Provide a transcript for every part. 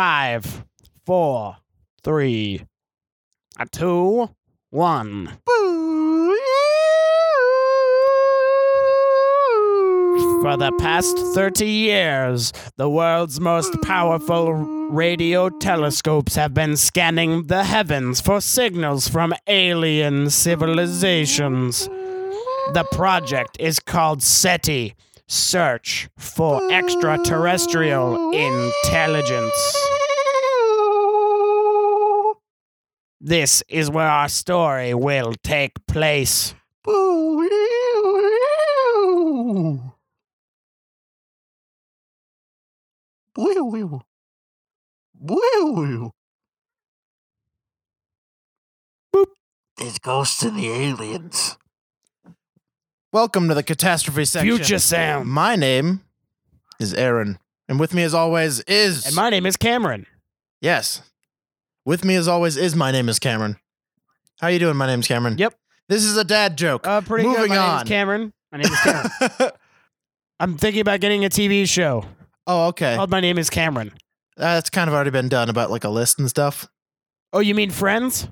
5, 4, 3, 2, 1. For the past 30 years, the world's most powerful radio telescopes have been scanning the heavens for signals from alien civilizations. The project is called SETI, Search for Extraterrestrial Intelligence. This is where our story will take place. There's ghosts in the aliens. Welcome to the catastrophe section. Future Sam. My name is Aaron. And with me as always is... And my name is Cameron. Yes. With me as always is my name is Cameron. How you doing? My name's Cameron. Yep. This is a dad joke. Pretty Moving good. My name is Cameron. I'm thinking about getting a TV show. Oh, okay. Called My Name is Cameron. That's kind of already been done about like a list and stuff. Oh, you mean Friends?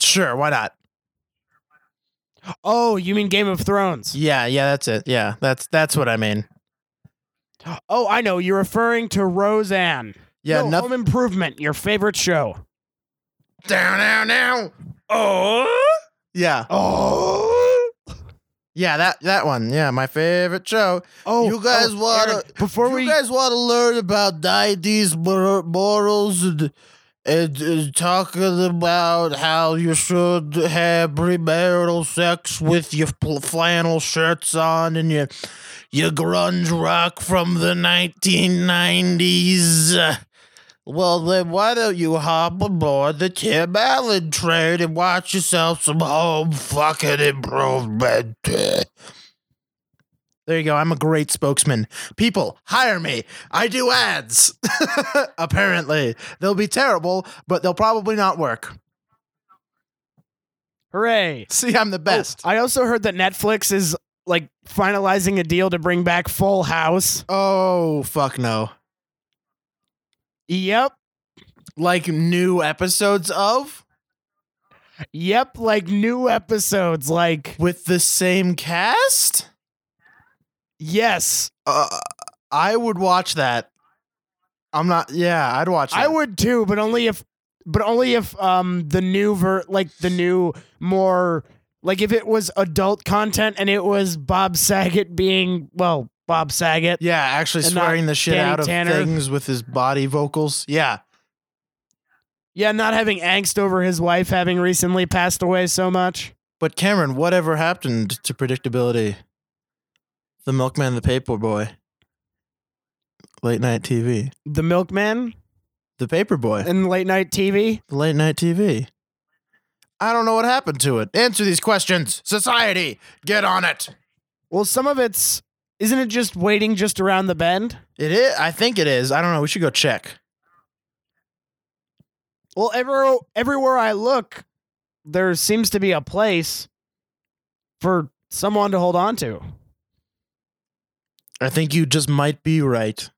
Sure, why not? Oh, you mean Game of Thrones? Yeah, that's it. Yeah, that's what I mean. Oh, I know. You're referring to Roseanne. Yeah, Home Improvement, your favorite show. Down. Oh, yeah. Oh. Yeah, that one. Yeah, my favorite show. Oh, you guys want to learn about 90s morals and talking about how you should have premarital sex with your flannel shirts on and your grunge rock from the 1990s. Well, then why don't you hop aboard the Tim Allen train and watch yourself some Home fucking Improvement. There you go. I'm a great spokesman. People, hire me. I do ads. Apparently. They'll be terrible, but they'll probably not work. Hooray. See, I'm the best. Oh, I also heard that Netflix is, like, finalizing a deal to bring back Full House. Oh, fuck no. Yep. Like new episodes of? Yep, like new episodes, like... With the same cast? Yes. I would watch that. I'm not... Yeah, I'd watch that. I would too, but only if the new... more... Like if it was adult content and it was Bob Saget being... Well... Bob Saget. Yeah, actually swearing the shit out of things with his body vocals. Yeah. Yeah, not having angst over his wife having recently passed away so much. But Cameron, whatever happened to predictability? The Milkman, the Paperboy. Late night TV. The Milkman? The Paperboy. And late night TV? The late night TV. I don't know what happened to it. Answer these questions. Society, get on it. Well, some of it's... Isn't it just waiting just around the bend? It is. I think it is. I don't know. We should go check. Well, everywhere I look, there seems to be a place for someone to hold on to. I think you just might be right.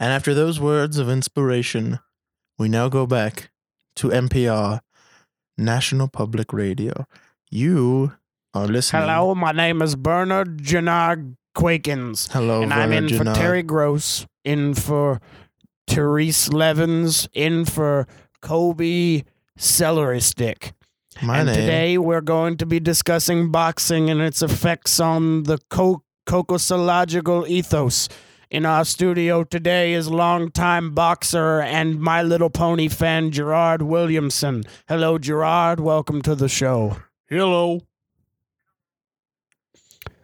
And after those words of inspiration, we now go back to NPR, National Public Radio. You... Hello, my name is Bernard Janag Quakins. Hello, and I'm in for Terry Gross, in for Therese Levins, in for Kobe Celery Stick. Today we're going to be discussing boxing and its effects on the cocosological ethos. In our studio today is longtime boxer and My Little Pony fan Gerard Williamson. Hello, Gerard. Welcome to the show. Hello.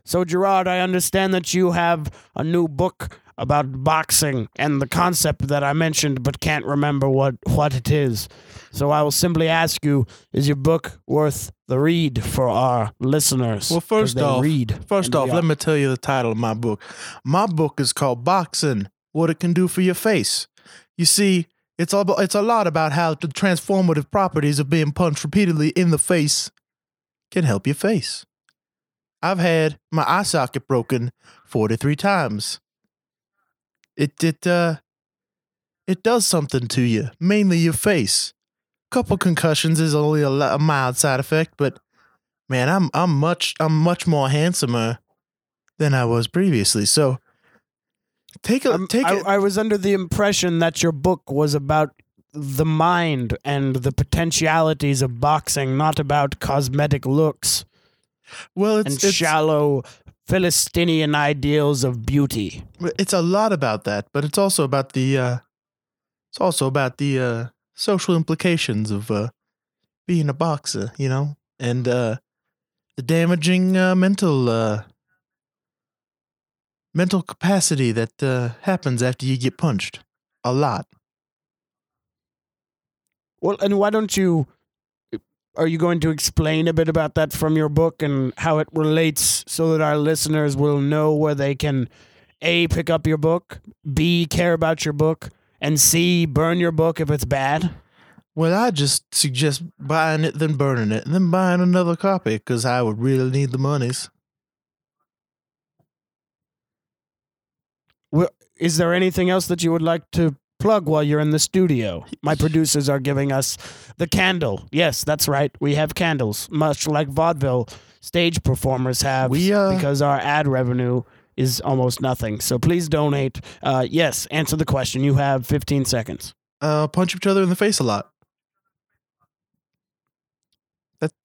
So, Gerard, I understand that you have a new book about boxing and the concept that I mentioned but can't remember what it is. So I will simply ask you, is your book worth the read for our listeners? Well, first off, let me tell you the title of my book. My book is called Boxing, What It Can Do for Your Face. You see, it's a lot about how the transformative properties of being punched repeatedly in the face can help your face. I've had my eye socket broken 43 times. It It does something to you, mainly your face. Couple concussions is only a mild side effect, but man, I'm much more handsomer than I was previously. So I was under the impression that your book was about the mind and the potentialities of boxing, not about cosmetic looks. Well, it's shallow Philistinian ideals of beauty. It's a lot about that, but it's also about the social implications of being a boxer, you know, and the damaging mental capacity that happens after you get punched a lot. Well, and why don't you? Are you going to explain a bit about that from your book and how it relates so that our listeners will know where they can, A, pick up your book, B, care about your book, and C, burn your book if it's bad? Well, I just suggest buying it, then burning it, and then buying another copy because I would really need the monies. Well, is there anything else that you would like to plug while you're in the studio? My producers are giving us the candle. Yes, that's right. We have candles, much like vaudeville stage performers have, because our ad revenue is almost nothing. So please donate. Yes, answer the question. You have 15 seconds. Punch each other in the face a lot.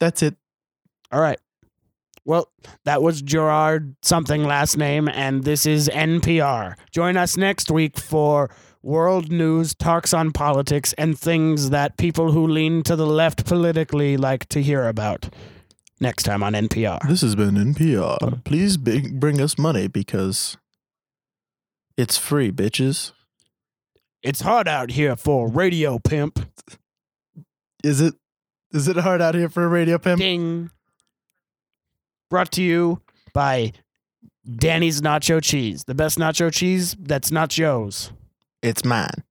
That's it. All right. Well, that was Gerard something last name, and this is NPR. Join us next week for world news, talks on politics, and things that people who lean to the left politically like to hear about. Next time on NPR. This has been NPR. Please bring us money because it's free, bitches. It's hard out here for a radio pimp. Is it? Is it hard out here for a radio pimp? Ding. Brought to you by Danny's Nacho Cheese. The best nacho cheese that's nachos. It's mine.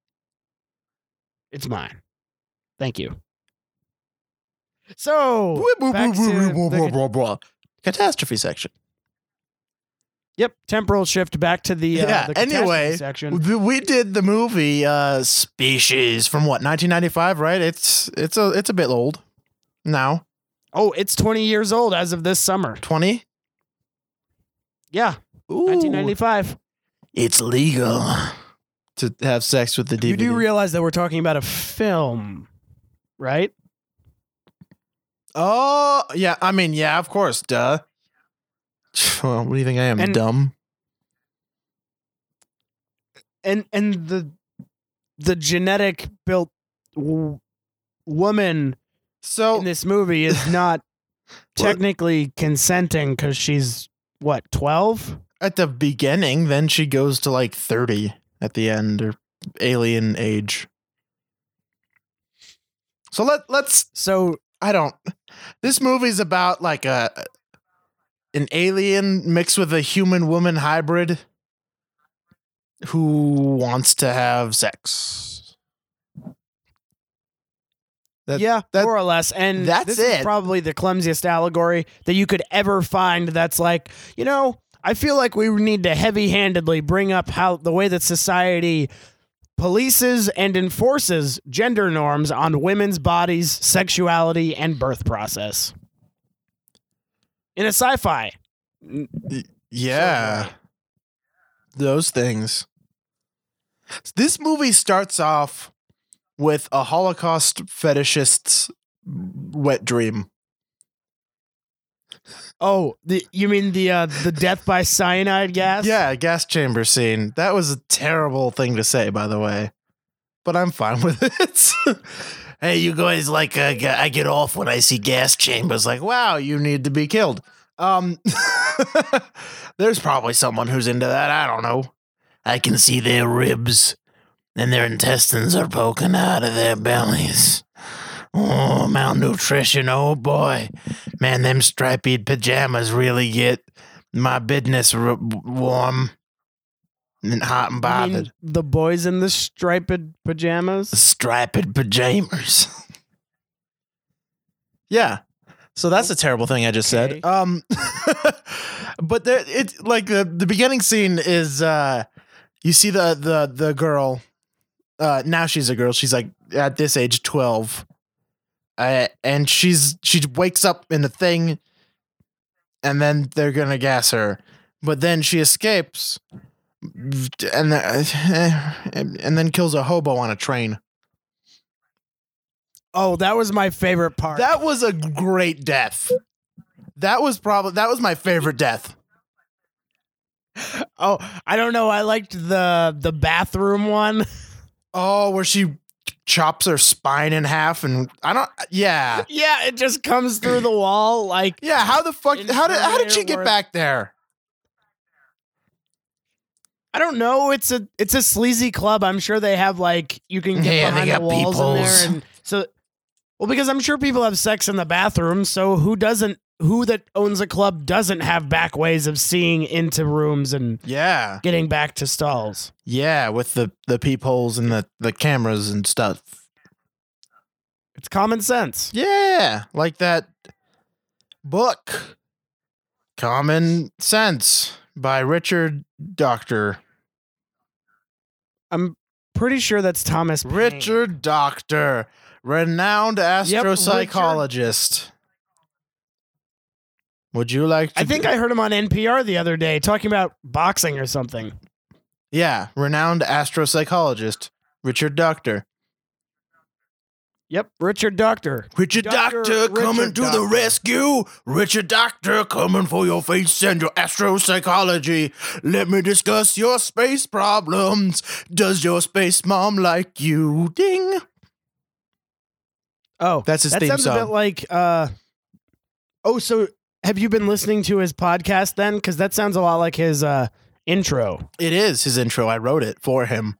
It's mine. Thank you. So, back to the catastrophe section. Yep, temporal shift back to the catastrophe section. Anyway, we did the movie Species from 1995, right? It's a bit old now. Oh, it's 20 years old as of this summer. 20? Yeah. Ooh. 1995. It's legal to have sex with the DVD. You do realize that we're talking about a film, right? Oh, yeah. I mean, yeah, of course. Duh. Well, what do you think I am, dumb? And the genetic built woman in this movie is not technically consenting because she's, what, 12? At the beginning, then she goes to like 30. At the end, or alien age. So this movie's about like an alien mixed with a human woman hybrid who wants to have sex. More or less. And this is probably the clumsiest allegory that you could ever find. That's like, you know, I feel like we need to heavy-handedly bring up how the way that society polices and enforces gender norms on women's bodies, sexuality, and birth process. In a sci-fi. Yeah. Sci-fi. Those things. This movie starts off with a Holocaust fetishist's wet dream. Oh, you mean the death by cyanide gas? Yeah, gas chamber scene. That was a terrible thing to say, by the way. But I'm fine with it. Hey, you guys, like, I get off when I see gas chambers. Like, wow, you need to be killed. There's probably someone who's into that. I don't know. I can see their ribs and their intestines are poking out of their bellies. Oh, malnutrition, oh boy. Man, them striped pajamas really get my business warm and hot and bothered. You mean the boys in the striped pajamas? The striped pajamas. Yeah. So that's a terrible thing I just said. But it's like the beginning scene is you see the girl now she's a girl. She's like at this age 12, and she wakes up in the thing, and then they're gonna gas her, but then she escapes, and then kills a hobo on a train. Oh, that was my favorite part. That was a great death. That was my favorite death. Oh, I don't know. I liked the bathroom one. Oh, where she chops her spine in half, and yeah. Yeah, it just comes through the wall like. Yeah, how the fuck how did she get back there? I don't know. It's a sleazy club. I'm sure they have like you can get behind the walls peoples. In there and so well because I'm sure people have sex in the bathroom, so who that owns a club doesn't have back ways of seeing into rooms and yeah. getting back to stalls. Yeah, with the peepholes and the cameras and stuff. It's common sense. Yeah, like that book, Common Sense by Richard Doctor. I'm pretty sure that's Thomas Paine. Richard Doctor, renowned astropsychologist. Yep, would you like to... I think I heard him on NPR the other day talking about boxing or something. Yeah, renowned astropsychologist, Richard Doctor. Yep, Richard Doctor. Richard Doctor coming to the rescue. Richard Doctor coming for your face and your astropsychology. Let me discuss your space problems. Does your space mom like you? Ding. Oh, that's his theme song. That sounds a bit like... Have you been listening to his podcast then? Because that sounds a lot like his intro. It is his intro. I wrote it for him.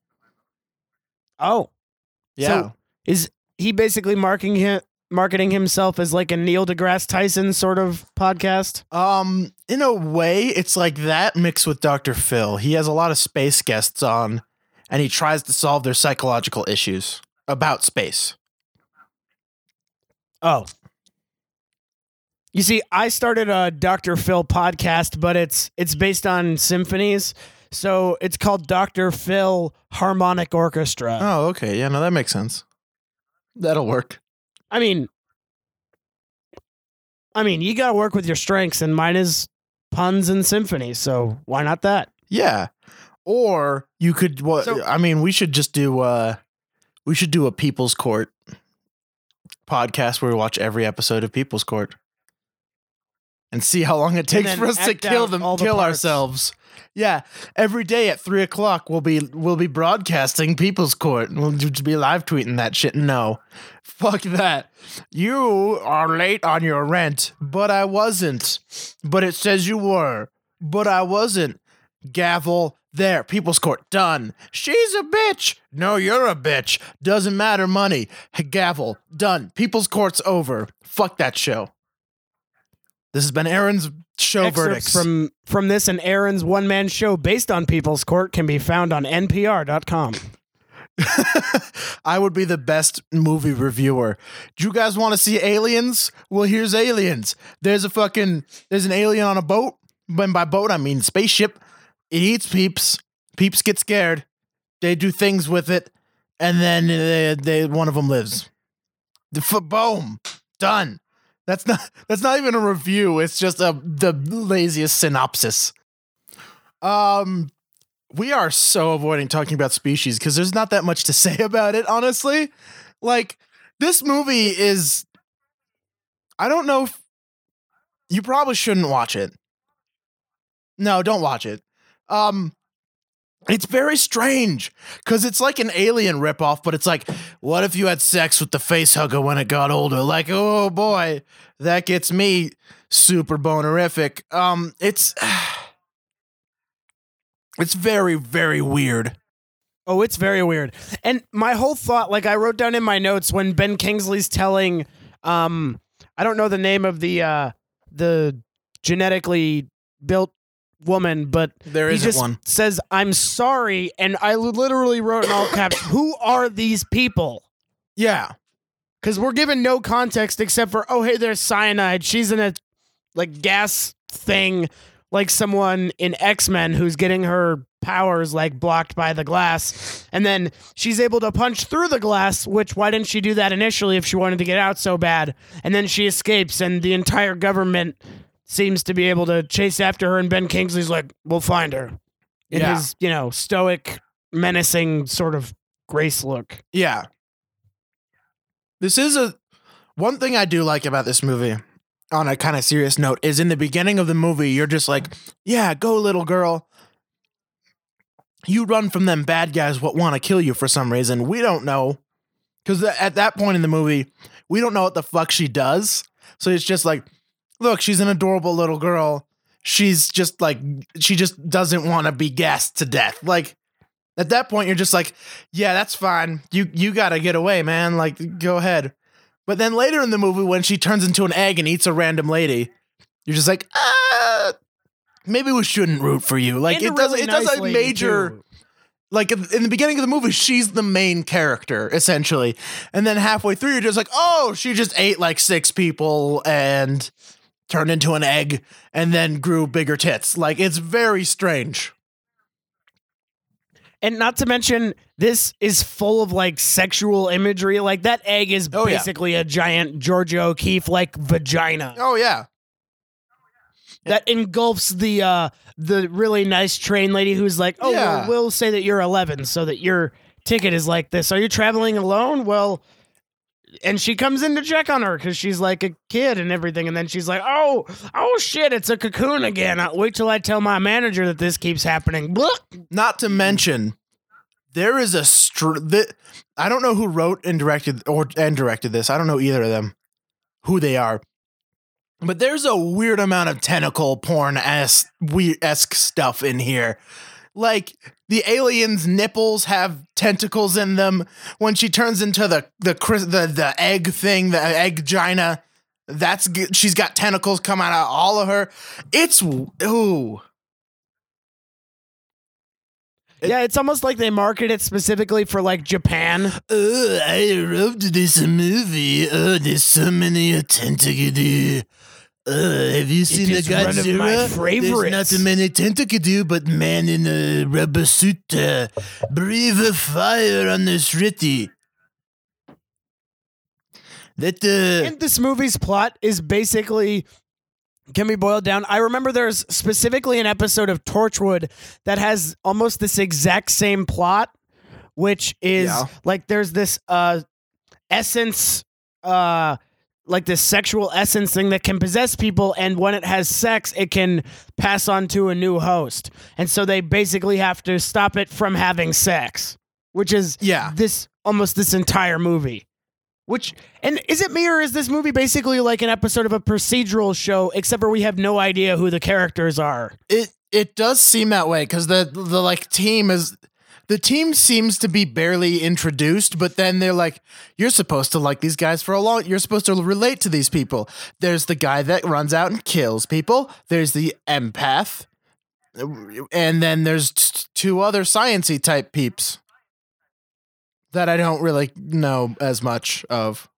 Oh, yeah. So is he basically marketing himself as like a Neil deGrasse Tyson sort of podcast? In a way, it's like that mixed with Dr. Phil. He has a lot of space guests on, and he tries to solve their psychological issues about space. Oh. You see, I started a Dr. Phil podcast, but it's based on symphonies, so it's called Dr. Phil Harmonic Orchestra. Oh, okay. Yeah, no, that makes sense. That'll work. I mean, you gotta work with your strengths, and mine is puns and symphonies, so why not that? Yeah. Or you could. Well, so, I mean, we should just do. We should do a People's Court podcast where we watch every episode of People's Court. And see how long it takes for us to kill ourselves. Yeah, every day at 3:00 we'll be broadcasting People's Court. We'll just be live tweeting that shit. No, fuck that. You are late on your rent, but I wasn't. But it says you were, but I wasn't. Gavel there. People's Court done. She's a bitch. No, you're a bitch. Doesn't matter. Money. Gavel done. People's Court's over. Fuck that show. This has been Aaron's show verdicts. From this and Aaron's one-man show based on People's Court can be found on NPR.com. I would be the best movie reviewer. Do you guys want to see Aliens? Well, here's Aliens. There's an alien on a boat. When by boat, I mean spaceship. It eats peeps. Peeps get scared. They do things with it. And then one of them lives. Boom. Done. That's not even a review. It's just the laziest synopsis. We are so avoiding talking about Species because there's not that much to say about it, honestly. Like, this movie is... I don't know if... You probably shouldn't watch it. No, don't watch it. It's very strange because it's like an Alien ripoff, but it's like, what if you had sex with the face hugger when it got older? Like, oh boy, that gets me super bonerific. It's very, very weird. Oh, it's very weird. And my whole thought, like I wrote down in my notes when Ben Kingsley's telling, I don't know the name of the genetically built woman, but there is one says, "I'm sorry," and I literally wrote in all caps, "Who are these people?" Yeah, because we're given no context except for, "Oh, hey, there's cyanide. She's in a like gas thing, like someone in X-Men who's getting her powers like blocked by the glass, and then she's able to punch through the glass, which why didn't she do that initially if she wanted to get out so bad? And then she escapes, and the entire government seems to be able to chase after her, and Ben Kingsley's like, we'll find her. In his, you know, stoic, menacing sort of grace look. Yeah. This is one thing I do like about this movie, on a kind of serious note, is in the beginning of the movie, you're just like, yeah, go little girl. You run from them bad guys what want to kill you for some reason. We don't know. Because at that point in the movie, we don't know what the fuck she does. So it's just like, look, she's an adorable little girl. She's just like, she just doesn't want to be gassed to death. Like, at that point, you're just like, yeah, that's fine. You got to get away, man. Like, go ahead. But then later in the movie, when she turns into an egg and eats a random lady, you're just like, maybe we shouldn't root for you. Like, it does a major... Like, in the beginning of the movie, she's the main character, essentially. And then halfway through, you're just like, oh, she just ate, like, 6 people and turned into an egg and then grew bigger tits. Like, it's very strange. And not to mention, this is full of, like, sexual imagery. Like, that egg is basically a giant Georgia O'Keeffe-like vagina. Oh, yeah. That engulfs the really nice train lady who's like, oh, yeah, we'll say that you're 11 so that your ticket is like this. Are you traveling alone? Well, and she comes in to check on her because she's like a kid and everything. And then she's like, oh, shit, it's a cocoon again. I'll wait till I tell my manager that this keeps happening. Not to mention, there is a I don't know who wrote and directed this. I don't know either of them who they are. But there's a weird amount of tentacle porn-esque stuff in here. Like, the alien's nipples have tentacles in them. When she turns into the egg thing, the egg-gina, she's got tentacles coming out of all of her. Ooh. It's almost like they market it specifically for, like, Japan. Oh, I loved this movie. Oh, there's so many tentacles. Have you seen the Godzilla? One of my favorites. There's not many tentacles, but man in a rubber suit breathe fire on the SETI. And this movie's plot is basically... can be boiled down. I remember there's specifically an episode of Torchwood that has almost this exact same plot, which is like there's this essence, like this sexual essence thing that can possess people, and when it has sex, it can pass on to a new host. And so they basically have to stop it from having sex, which is this entire movie. Is it me, or is this movie basically like an episode of a procedural show, except for we have no idea who the characters are? It does seem that way, because the team seems to be barely introduced, but then they're like, you're supposed to like these guys you're supposed to relate to these people. There's the guy that runs out and kills people. There's the empath, and then there's two other science-y type peeps that I don't really know as much of.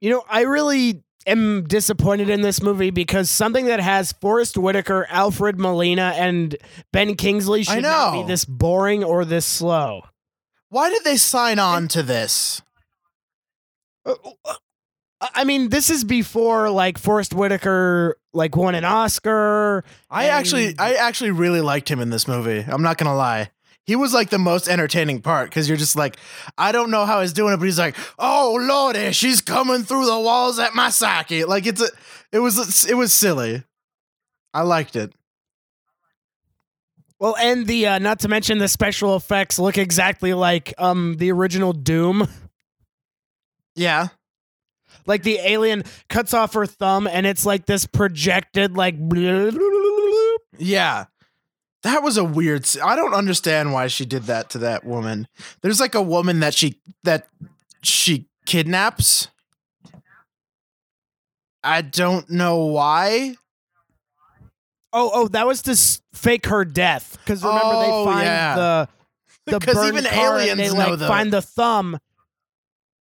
You know, I really am disappointed in this movie because something that has Forrest Whitaker, Alfred Molina, and Ben Kingsley should not be this boring or this slow. Why did they sign on to this? I mean, this is before, like, Forrest Whitaker, like, won an Oscar. I actually really liked him in this movie. I'm not going to lie. He was like the most entertaining part, because you're just like, I don't know how he's doing it, but he's like, oh Lordy, she's coming through the walls at my psyche. Like, it was silly. I liked it. Well, and the not to mention the special effects look exactly like the original Doom. Yeah. Like, the alien cuts off her thumb, and it's like this projected, like, yeah. That was a weird... I don't understand why she did that to that woman. There's, like, a woman that she kidnaps. I don't know why. Oh, that was to fake her death. Because remember, they find the burn car, and they, like, find the thumb.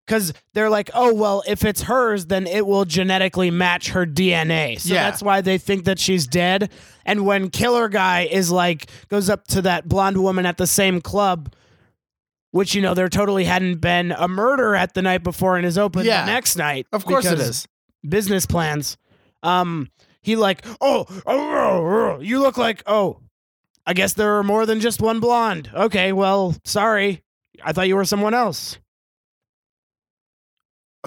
Because they're like, oh, well, if it's hers, then it will genetically match her DNA. So that's why they think that she's dead. And when Killer Guy is like, goes up to that blonde woman at the same club, which, you know, there totally hadn't been a murder at the night before and is open the next night. Of course it is. Business plans. He like, oh, you look like, oh, I guess there are more than just one blonde. Okay, well, sorry. I thought you were someone else.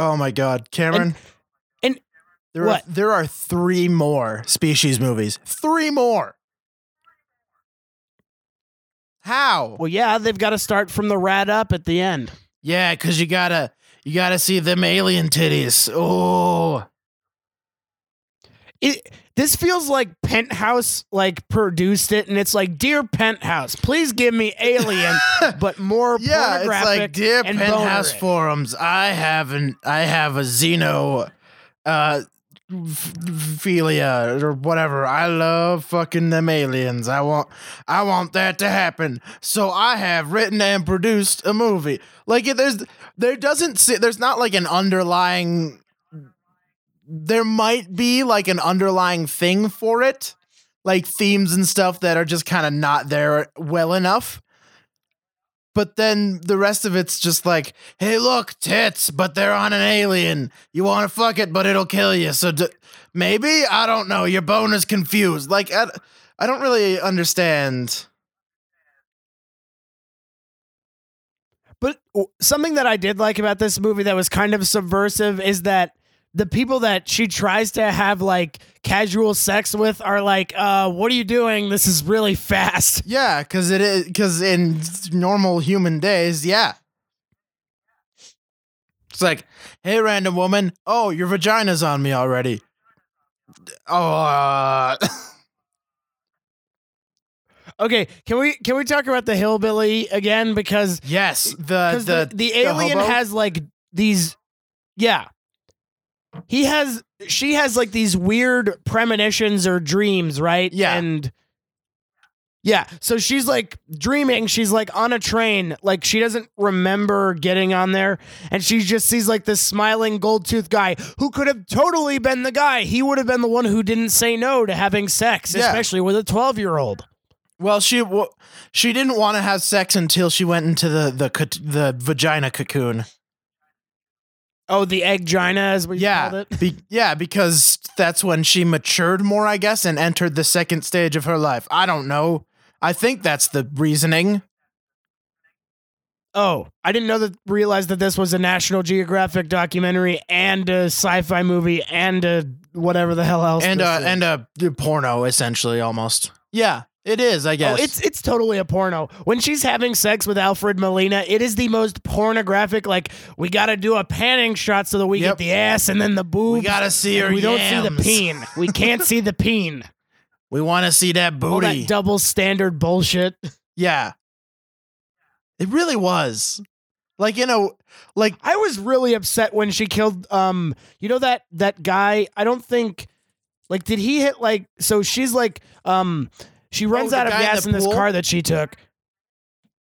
Oh my God, Cameron! And there are three more Species movies. Three more. How? Well, yeah, they've got to start from the rat up at the end. Yeah, because you gotta see them alien titties. Oh, this feels like Penthouse like produced it, and it's like, dear Penthouse, please give me alien, but more pornographic. It's like, dear Penthouse forums, I have a xeno philia or whatever. I love fucking them aliens. I want that to happen. So I have written and produced a movie. Like there's not like an underlying. There might be like an underlying thing for it, like themes and stuff that are just kind of not there well enough. But then the rest of it's just like, hey, look, tits, but they're on an alien. You want to fuck it, but it'll kill you. So maybe, I don't know. Your boner's confused. Like, I don't really understand. But something that I did like about this movie that was kind of subversive is that the people that she tries to have like casual sex with are like, what are you doing? This is really fast. Yeah. Cause in normal human days. Yeah. It's like, hey, random woman. Oh, your vagina's on me already. Oh, Okay, can we talk about the hillbilly again? Because yes, the alien has like these. Yeah. She has like these weird premonitions or dreams, right? Yeah. And yeah, so she's like dreaming. She's like on a train. Like she doesn't remember getting on there. And she just sees like this smiling gold-toothed guy who could have totally been the guy. He would have been the one who didn't say no to having sex, especially with a 12-year-old. Well, she didn't want to have sex until she went into the vagina cocoon. Oh, the egg-gina, as we called it? Because that's when she matured more, I guess, and entered the second stage of her life. I don't know. I think that's the reasoning. Oh, I didn't realize that this was a National Geographic documentary and a sci-fi movie and a whatever the hell else. And a porno, essentially, almost. Yeah. It is, I guess. Oh, it's totally a porno. When she's having sex with Alfred Molina, it is the most pornographic, like, we got to do a panning shot so that we get the ass and then the boobs. We got to see her. We don't see the peen. We can't see the peen. We want to see that booty. All that double standard bullshit. Yeah. It really was. Like, you know, like, I was really upset when she killed, you know, that guy, I don't think, like, did he hit, like, so she's like, she runs out of gas in this car that she took.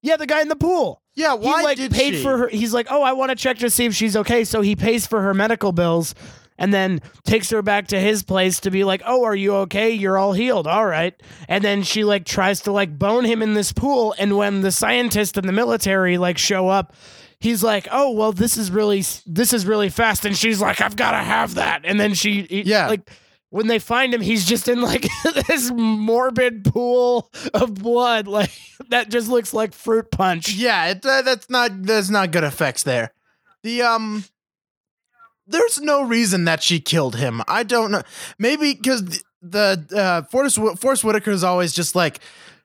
Yeah, the guy in the pool. Yeah, why he, like, did paid she? For her. He's like, oh, I want to check to see if she's okay. So he pays for her medical bills and then takes her back to his place to be like, oh, are you okay? You're all healed. All right. And then she like tries to like bone him in this pool. And when the scientist and the military like show up, he's like, oh, well, this is really fast. And she's like, I've got to have that. And then when they find him, he's just in like this morbid pool of blood, like that just looks like fruit punch. Yeah, that's not good effects there. There's no reason that she killed him. I don't know. Maybe because the Forrest Whitaker is always just like,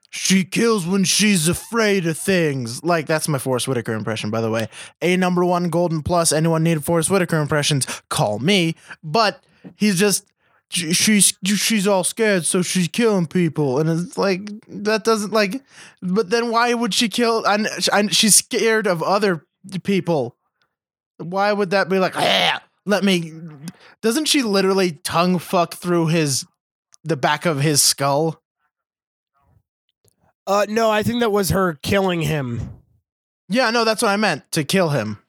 she kills when she's afraid of things. Like, that's my Forrest Whitaker impression, by the way. A #1 Golden Plus. Anyone need Forrest Whitaker impressions? Call me. But he's just. She's all scared, so she's killing people, and it's like that doesn't like. But then why would she kill? And she's scared of other people. Why would that be like? Ah, let me. Doesn't she literally tongue fuck through the back of his skull? No, I think that was her killing him. Yeah, no, that's what I meant, to kill him.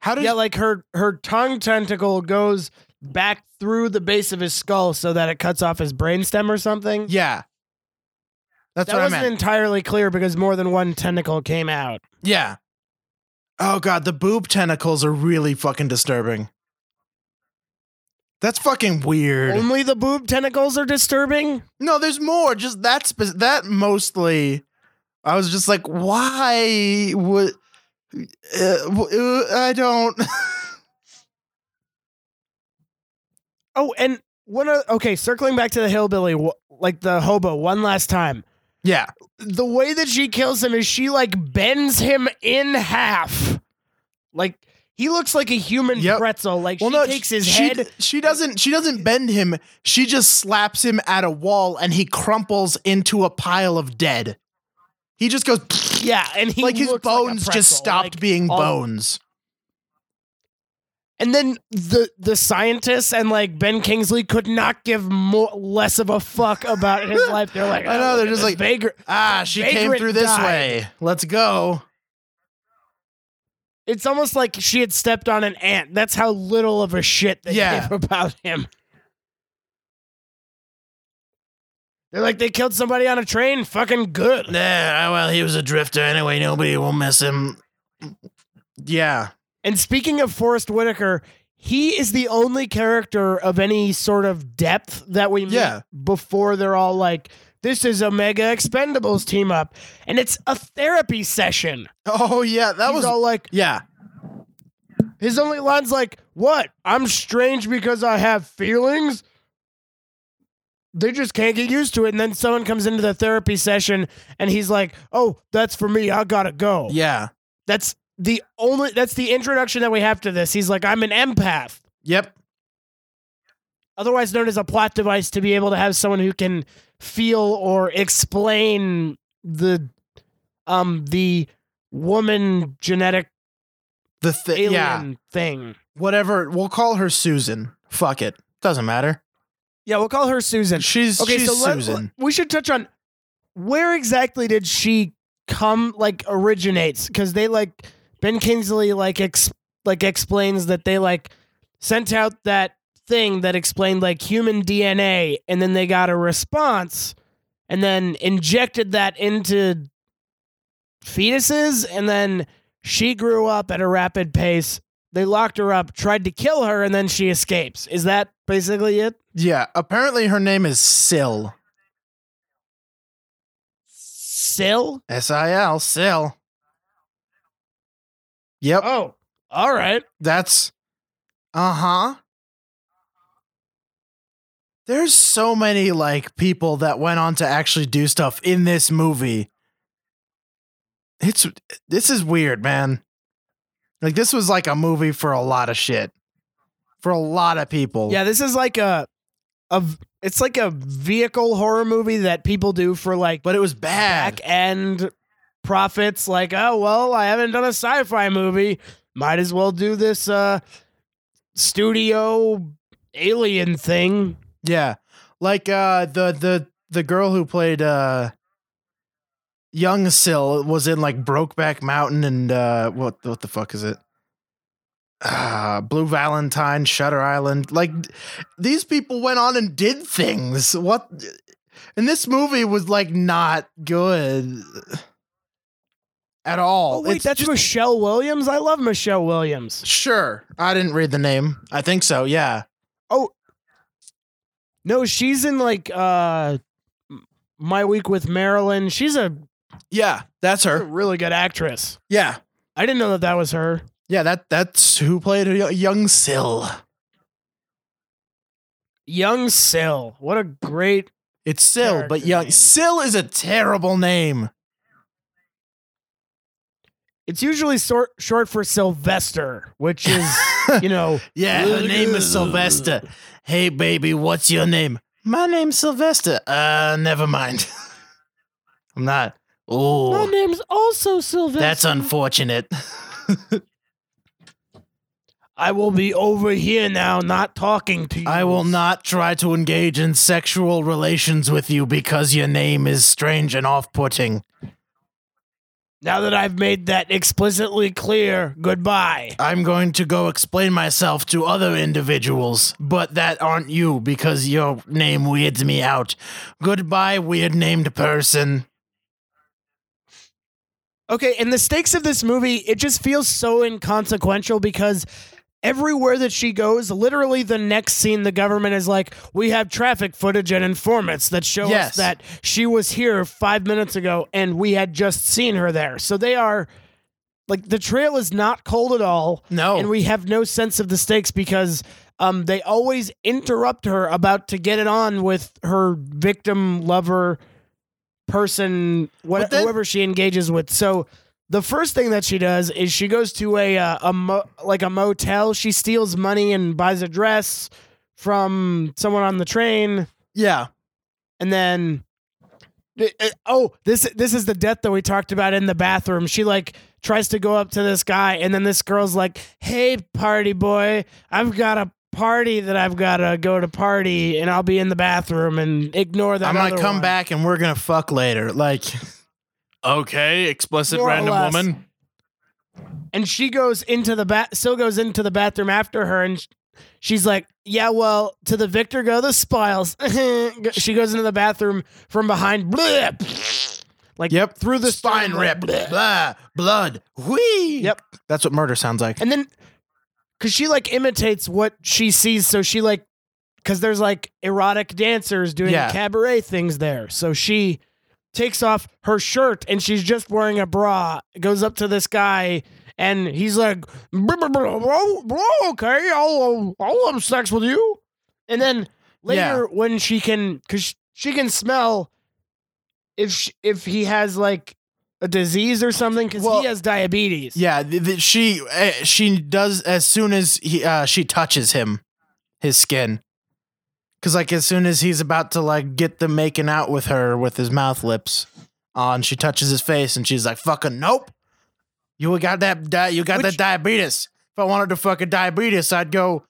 How did? Yeah, like her tongue tentacle goes back through the base of his skull so that it cuts off his brainstem or something. Yeah, that's what I meant. That wasn't entirely clear because more than one tentacle came out. Yeah. Oh god, the boob tentacles are really fucking disturbing. That's fucking weird. Only the boob tentacles are disturbing? No, there's more. Just that mostly. I was just like, why would I don't. Oh, and circling back to the hillbilly, like the hobo, one last time. Yeah. The way that she kills him is she like bends him in half. Like he looks like a human pretzel. Like she takes his head. She doesn't bend him. She just slaps him at a wall and he crumples into a pile of dead. He just goes. Yeah. And he like his bones like just stopped like, being bones. And then the scientists and like Ben Kingsley could not give less of a fuck about his life. They're like, oh, I know. They're just like vagrant. Ah, she came through this way. Let's go. It's almost like she had stepped on an ant. That's how little of a shit they gave about him. They're like, they killed somebody on a train. Fucking good. Yeah. Well, he was a drifter anyway. Nobody will miss him. Yeah. And speaking of Forrest Whitaker, he is the only character of any sort of depth that we meet before they're all like, this is a mega Expendables team up. And it's a therapy session. Oh, yeah. That was all like, yeah. His only line's like, what? I'm strange because I have feelings. They just can't get used to it. And then someone comes into the therapy session and he's like, oh, that's for me. I gotta go. Yeah. That's the introduction that we have to this. He's like, I'm an empath. Yep. Otherwise known as a plot device to be able to have someone who can feel or explain the woman genetic alien thing. Whatever. We'll call her Susan. Fuck it. Doesn't matter. Yeah, we'll call her Susan. Susan. We should touch on where exactly did she come like originates because they like Ben Kingsley like explains that they like sent out that thing that explained like human DNA and then they got a response and then injected that into fetuses and then she grew up at a rapid pace. They locked her up, tried to kill her, and then she escapes. Is that basically it? Yeah. Apparently her name is Syl. Syl? S-I-L, Syl. Yep. Oh, all right. That's, There's so many, like, people that went on to actually do stuff in this movie. This is weird, man. Like, this was, like, a movie for a lot of shit. For a lot of people. Yeah, this is like it's like a vehicle horror movie that people do for like, but it was bad back end profits. Like, oh, well, I haven't done a sci-fi movie. Might as well do this studio alien thing. Yeah. Like the girl who played young Syl was in like Brokeback Mountain and what the fuck is it? Blue Valentine, Shutter Island. Like these people went on and did things. What? And this movie was like not good at all. Oh, wait, that's just Michelle Williams. I love Michelle Williams. Sure. I didn't read the name. I think so. Yeah. Oh no. She's in like, My Week with Marilyn. That's her. A really good actress. Yeah. I didn't know that was her. Yeah, that's who played young Syl. Young Syl. What a great... It's Syl, but young... Name. Syl is a terrible name. It's usually short for Sylvester, which is, you know... Yeah, her name is Sylvester. Hey, baby, what's your name? My name's Sylvester. Never mind. I'm not... Ooh. My name's also Sylvester. That's unfortunate. I will be over here now, not talking to you. I will not try to engage in sexual relations with you because your name is strange and off-putting. Now that I've made that explicitly clear, goodbye. I'm going to go explain myself to other individuals, but that aren't you because your name weirds me out. Goodbye, weird-named person. Okay, and the stakes of this movie, it just feels so inconsequential because everywhere that she goes, literally the next scene, the government is like, we have traffic footage and informants that show us that she was here 5 minutes ago and we had just seen her there. So they are, like, the trail is not cold at all. No. And we have no sense of the stakes because they always interrupt her about to get it on with her victim, lover, person, whoever she engages with. So the first thing that she does is she goes to a motel. She steals money and buys a dress from someone on the train. Yeah. And then, this is the death that we talked about in the bathroom. She, like, tries to go up to this guy, and then this girl's like, hey, party boy, I've got a party that I've got to go to party, and I'll be in the bathroom, and ignore that. I'm going to come back, and we're going to fuck later. Like... Okay, explicit random woman. And she goes into the goes into the bathroom after her, and she's like, yeah, well, to the victor go the spoils. She goes into the bathroom from behind. Bleh, like, yep, through the spine rip. Bleh, blah, blood. Whee. Yep. That's what murder sounds like. And then, because she, like, imitates what she sees, so she, like, because there's, like, erotic dancers doing cabaret things there, so she takes off her shirt and she's just wearing a bra, goes up to this guy and he's like, bro, okay, I'll have sex with you. And then later when she can, cause she can smell if he has, like, a disease or something, cause he has diabetes. Yeah. She does as soon as she touches him, his skin. Because, like, as soon as he's about to, like, get the making out with her with his mouth lips on, she touches his face and she's like, fucking nope. You got that diabetes. If I wanted to fucking diabetes, I'd go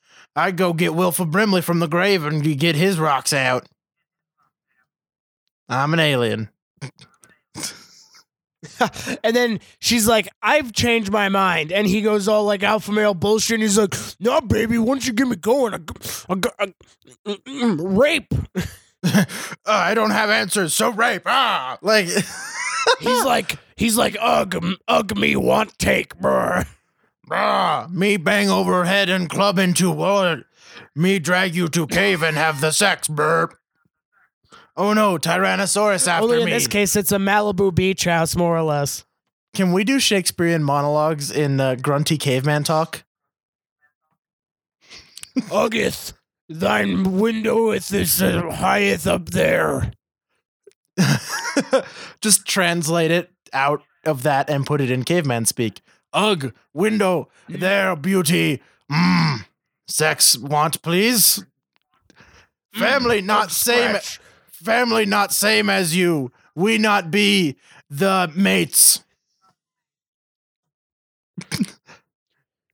get Wilford Brimley from the grave and get his rocks out. I'm an alien. And then she's like, I've changed my mind. And he goes all, like, alpha male bullshit. And he's like, no, baby, once you get me going, rape. I don't have answers, so rape. Ah, like, he's like, ugh, me want take, bruh. Bruh, me bang over head and club into wood. Me drag you to cave and have the sex, bruh. Oh no, Tyrannosaurus after me. Only in this case, it's a Malibu beach house, more or less. Can we do Shakespearean monologues in grunty caveman talk? August, thine windoweth is higheth up there. Just translate it out of that and put it in caveman speak. Ugh, window, there, beauty. Mmm, sex, want, please? Family, not same... Scratch. Family not same as you. We not be the mates.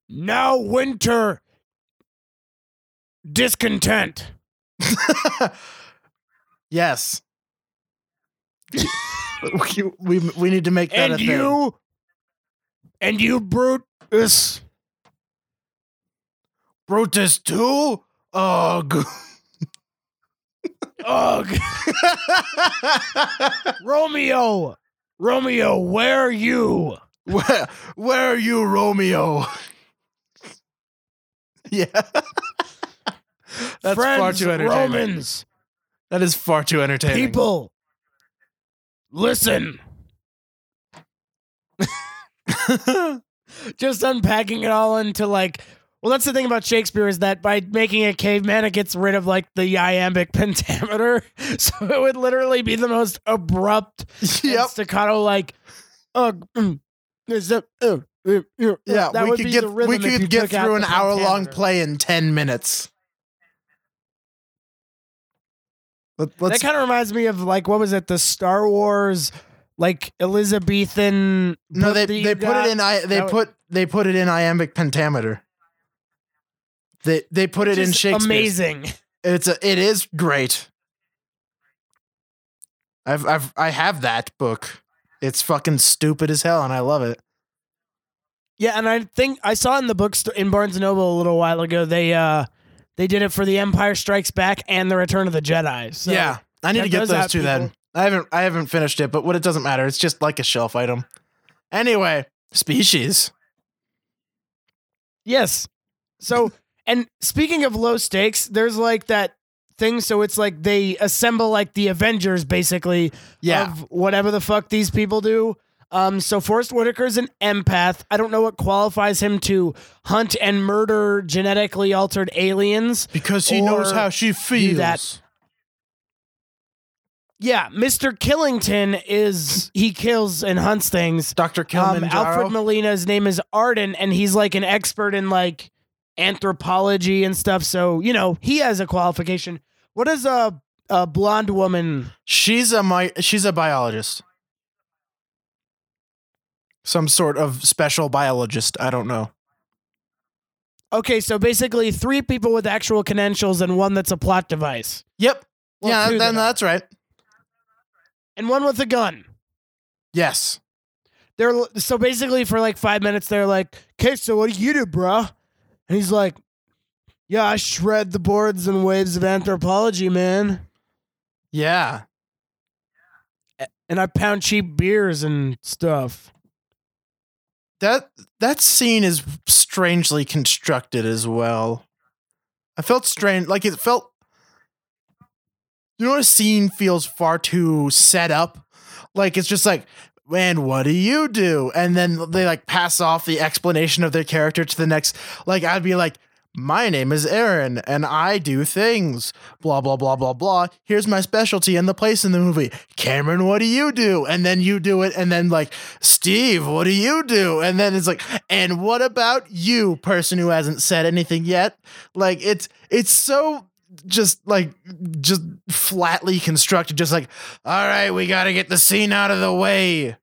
Now winter discontent. Yes. we need to make that a thing. And you Brutus. Brutus too? Ugh. Ugh. Romeo, where are you? Where are you, Romeo? Yeah. That's Friends, far too entertaining. Romans. That is far too entertaining. People, listen. Just unpacking it all into, like, well, that's the thing about Shakespeare is that by making a caveman, it gets rid of, like, the iambic pentameter. So it would literally be the most abrupt staccato, like, that would be the rhythm. We could get through an hour-long play in 10 minutes. That kind of reminds me of, like, what was it? The Star Wars, like, Elizabethan. No, they put it in iambic pentameter. They put it in Shakespeare. Amazing. It is great. I have that book. It's fucking stupid as hell, and I love it. Yeah, and I think I saw it in the bookstore in Barnes & Noble a little while ago. They did it for The Empire Strikes Back and The Return of the Jedi. So yeah, I need to get those two then. I haven't finished it, but it doesn't matter. It's just like a shelf item. Anyway, Species. Yes. So, and speaking of low stakes, there's like that thing. So it's like they assemble like the Avengers, basically. Yeah. Of whatever the fuck these people do. So Forrest Whitaker is an empath. I don't know what qualifies him to hunt and murder genetically altered aliens. Because he knows how she feels. That. Yeah, Mr. Killington he kills and hunts things. Dr. Killman. Alfred Molina's name is Arden, and he's like an expert in like anthropology and stuff. So, you know, he has a qualification. What is a blonde woman? She's a biologist. Some sort of special biologist. I don't know. Okay, so basically 3 people with actual credentials and one that's a plot device. Yep. Well, yeah, that's right. And one with a gun. Yes. So basically for like 5 minutes, they're like, okay, so what do you do, bruh? And he's like, yeah, I shred the boards and waves of anthropology, man. Yeah. And I pound cheap beers and stuff. That scene is strangely constructed as well. I felt strange. Like it felt, you know, a scene feels far too set up. Like it's just like, man, what do you do? And then they like pass off the explanation of their character to the next. Like I'd be like, my name is Aaron and I do things. Blah, blah, blah, blah, blah. Here's my specialty and the place in the movie. Cameron, what do you do? And then you do it. And then like, Steve, what do you do? And then it's like, and what about you, person who hasn't said anything yet? Like it's so just flatly constructed. Just like, all right, we got to get the scene out of the way.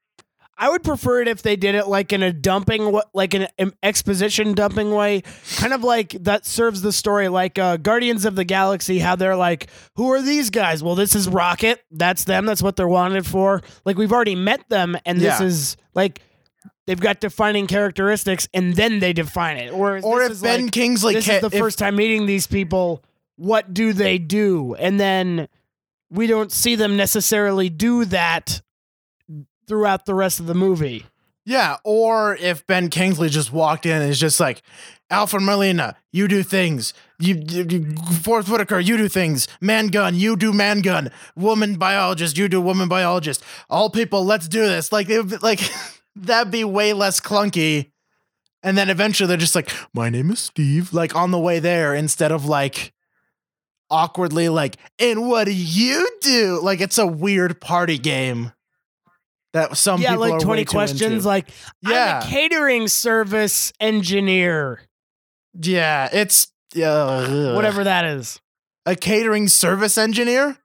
I would prefer it if they did it like in a dumping, like an exposition dumping way, kind of like that serves the story, like Guardians of the Galaxy, how they're like, who are these guys? Well, this is Rocket. That's them. That's what they're wanted for. Like we've already met them. And this is like, they've got defining characteristics and then they define it. Or if Ben Kingsley, this is the first time meeting these people. What do they do? And then we don't see them necessarily do that throughout the rest of the movie. Yeah, or if Ben Kingsley just walked in and is just like, Alfred Molina, you do things. You Forrest Whitaker, you do things. Man gun, you do man gun. Woman biologist, you do woman biologist. All people, let's do this. Like, that'd be way less clunky. And then eventually they're just like, my name is Steve. Like, on the way there, instead of like, awkwardly like, and what do you do? Like, it's a weird party game. That some people like 20 questions. Like, I'm a catering service engineer. Yeah, it's whatever that is. A catering service engineer?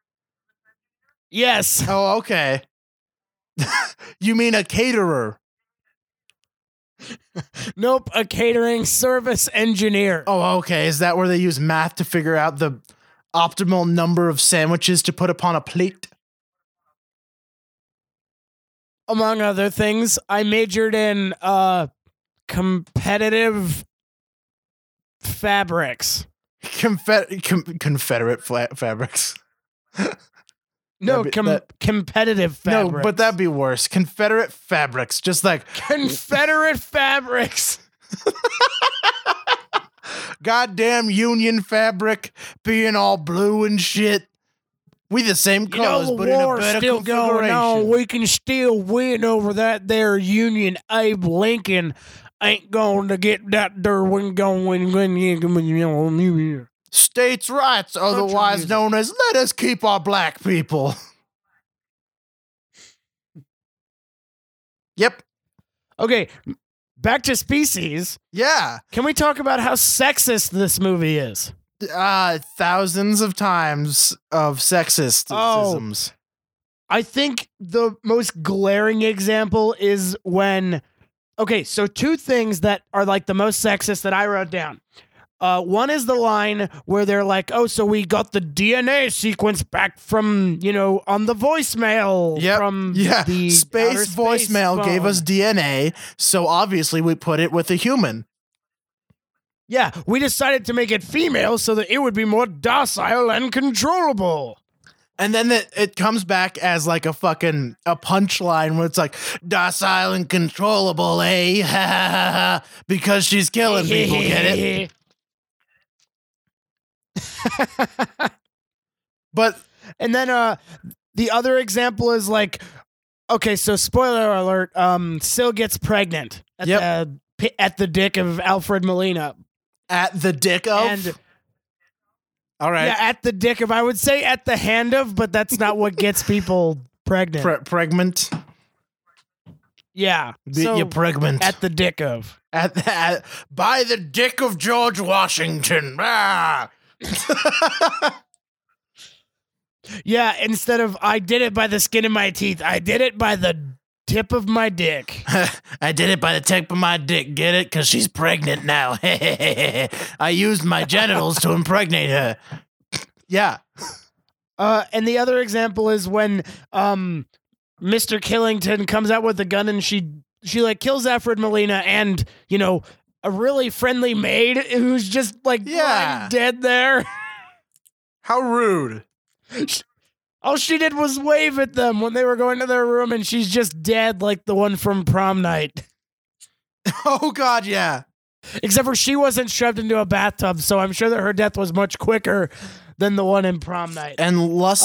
Yes. Oh, okay. You mean a caterer? Nope, a catering service engineer. Oh, okay. Is that where they use math to figure out the optimal number of sandwiches to put upon a plate? Among other things, I majored in competitive fabrics. Confederate fabrics. No, competitive fabrics. No, but that'd be worse. Confederate fabrics. Just like Confederate fabrics. Goddamn Union fabric being all blue and shit. We the same colors, but in a better still configuration. Going on. We can still win over that there Union. Abe Lincoln ain't going to get that there. We're going to win. States' rights, otherwise known as let us keep our black people. Yep. Okay, back to Species. Yeah. Can we talk about how sexist this movie is? Thousands of times of sexisms. Oh, I think the most glaring example is when, okay, so 2 things that are like the most sexist that I wrote down. One is the line where they're like, oh, so we got the DNA sequence back from, you know, on the voicemail. Yep. From the space voicemail gave us DNA, so obviously we put it with a human. Yeah, we decided to make it female so that it would be more docile and controllable. And then it comes back as like a punchline where it's like, docile and controllable, eh? Because she's killing people, get it? And then the other example is like, okay, so spoiler alert, Syl gets pregnant at the dick of Alfred Molina. At the dick of? All right. Yeah, at the dick of. I would say at the hand of, but that's not what gets people pregnant. Pregnant? Yeah. You're pregnant. At the dick of. By the dick of George Washington. Ah! Yeah, instead of I did it by the skin of my teeth, I did it by the tip of my dick. I did it by the tip of my dick, get it? Because she's pregnant now. I used my genitals to impregnate her. Yeah. And the other example is when Mr. Killington comes out with a gun and she like kills Alfred Molina and, you know, a really friendly maid who's just like dead there. How rude. All she did was wave at them when they were going to their room, and she's just dead like the one from prom night. Oh, God, yeah. Except for she wasn't shoved into a bathtub, so I'm sure that her death was much quicker than the one in prom night. And much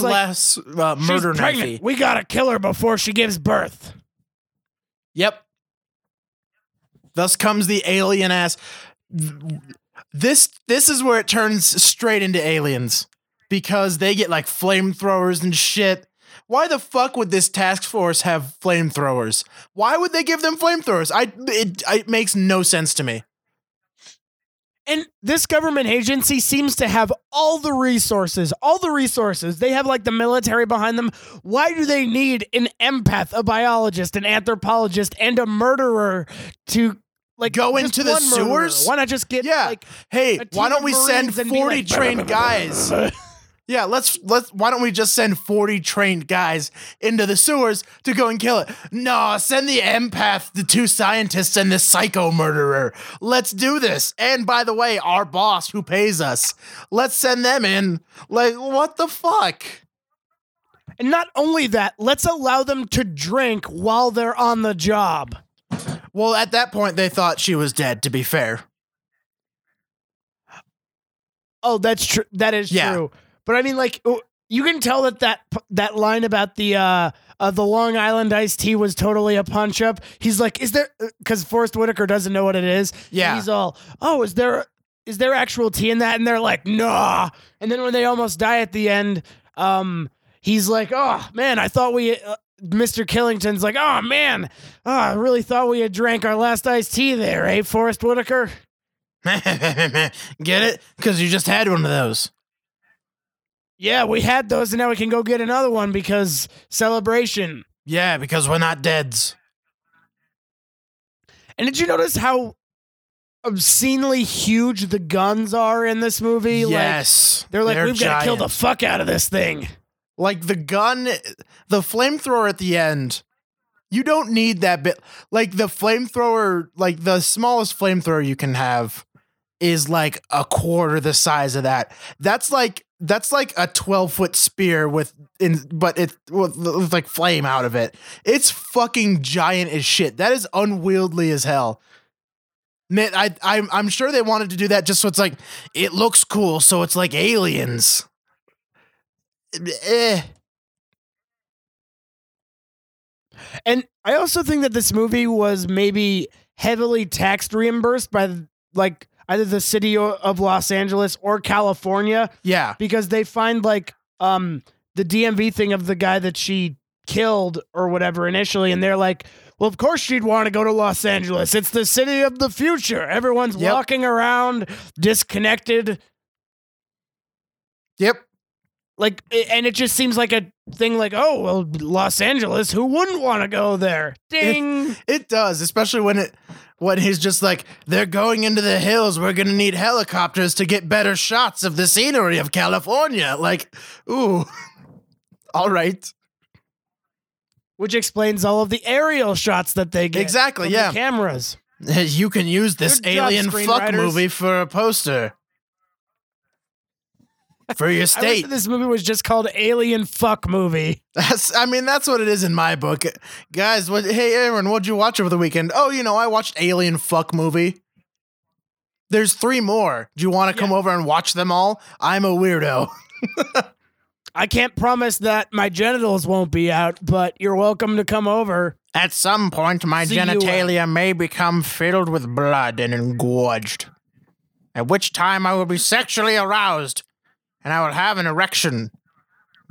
less murder knifey. We gotta kill her before she gives birth. Yep. Thus comes the alien ass. This is where it turns straight into Aliens, because they get like flamethrowers and shit. Why the fuck would this task force have flamethrowers? Why would they give them flamethrowers? It makes no sense to me. And this government agency seems to have all the resources, They have like the military behind them. Why do they need an empath, a biologist, an anthropologist, and a murderer to like go into the sewers? Why not just get like, hey, why don't we send 40 trained guys? Yeah, why don't we just send 40 trained guys into the sewers to go and kill it? No, send the empath, the two scientists, and the psycho murderer. Let's do this. And by the way, our boss who pays us, let's send them in. Like, what the fuck? And not only that, let's allow them to drink while they're on the job. Well, at that point, they thought she was dead, to be fair. Oh, that's true. That is true. But I mean, like, you can tell that line about the Long Island iced tea was totally a punch up. He's like, is there, because Forrest Whitaker doesn't know what it is. Yeah. He's all, oh, is there actual tea in that? And they're like, nah. And then when they almost die at the end, he's like, oh man, I thought Mr. Killington's like, oh man, oh, I really thought we had drank our last iced tea there, eh, Forrest Whitaker? Get it? Because you just had one of those. Yeah, we had those, and now we can go get another one because celebration. Yeah, because we're not deads. And did you notice how obscenely huge the guns are in this movie? Yes. Like, they're like, we've got to kill the fuck out of this thing. Like, the gun, the flamethrower at the end, you don't need that bit. Like, the flamethrower, like, the smallest flamethrower you can have is like a quarter the size of that. That's like a 12-foot spear with flame out of it. It's fucking giant as shit. That is unwieldy as hell. Man, I'm sure they wanted to do that just so it's like, it looks cool, so it's like Aliens. And I also think that this movie was maybe heavily tax reimbursed by like either the city of Los Angeles or California. Yeah. Because they find like the DMV thing of the guy that she killed or whatever initially. And they're like, well, of course she'd want to go to Los Angeles. It's the city of the future. Everyone's walking around disconnected. Yep. Like, and it just seems like a thing like, oh, well, Los Angeles, who wouldn't want to go there? Ding. It does, especially when he's just like, they're going into the hills. We're going to need helicopters to get better shots of the scenery of California. Like, ooh, all right. Which explains all of the aerial shots that they get. Exactly, yeah. The cameras. You can use this alien fuck movie for a poster. For your state. I wish this movie was just called Alien Fuck Movie. That's what it is in my book. Guys, hey, Aaron, what'd you watch over the weekend? Oh, I watched Alien Fuck Movie. There's 3 more. Do you want to come over and watch them all? I'm a weirdo. I can't promise that my genitals won't be out, but you're welcome to come over. At some point, my genitalia may become filled with blood and engorged, at which time I will be sexually aroused. And I will have an erection.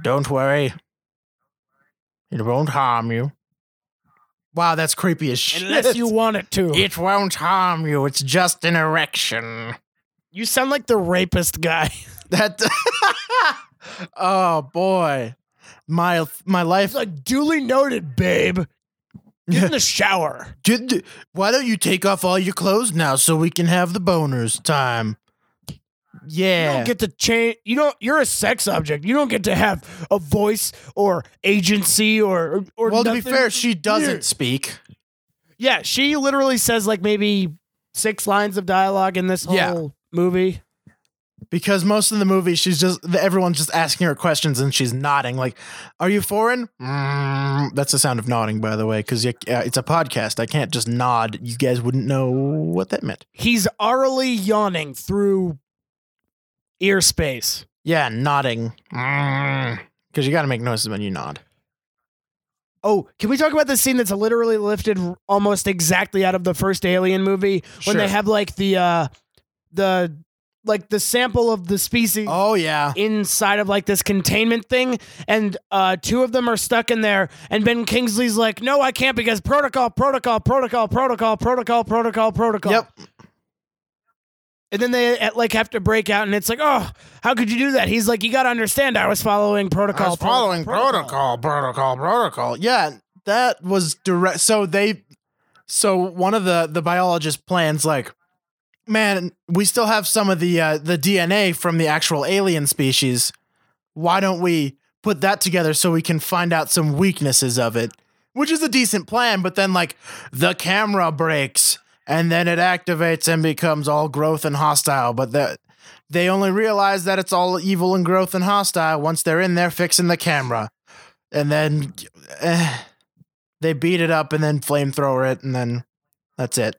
Don't worry. It won't harm you. Wow, that's creepy as shit. Unless you want it to. It won't harm you. It's just an erection. You sound like the rapist guy. That. Oh, boy. My life. It's like, duly noted, babe. Get in the shower. Why don't you take off all your clothes now so we can have the boners time? Yeah. You don't get to change. You're a sex object. You don't get to have a voice or agency or well, nothing. To be fair, she doesn't speak. Yeah, she literally says like maybe 6 lines of dialogue in this whole movie. Because most of the movie, she's just everyone's just asking her questions and she's nodding like, "Are you foreign?" That's the sound of nodding, by the way, because it's a podcast. I can't just nod. You guys wouldn't know what that meant. He's aurally yawning through ear space. Yeah, nodding. Because you got to make noises when you nod. Oh, can we talk about this scene that's literally lifted almost exactly out of the first Alien movie? Sure. When they have like the sample of the species. Oh, yeah. Inside of like this containment thing. And 2 of them are stuck in there. And Ben Kingsley's like, no, I can't because protocol. Yep. And then they like have to break out, and it's like, oh, how could you do that? He's like, you got to understand, I was following protocol. Protocol. Yeah, that was direct. So one of the biologist plans like, man, we still have some of the DNA from the actual alien species. Why don't we put that together so we can find out some weaknesses of it? Which is a decent plan, but then like the camera breaks. And then it activates and becomes all growth and hostile. But they only realize that it's all evil and growth and hostile once they're in there fixing the camera. And then they beat it up and then flamethrower it. And then that's it.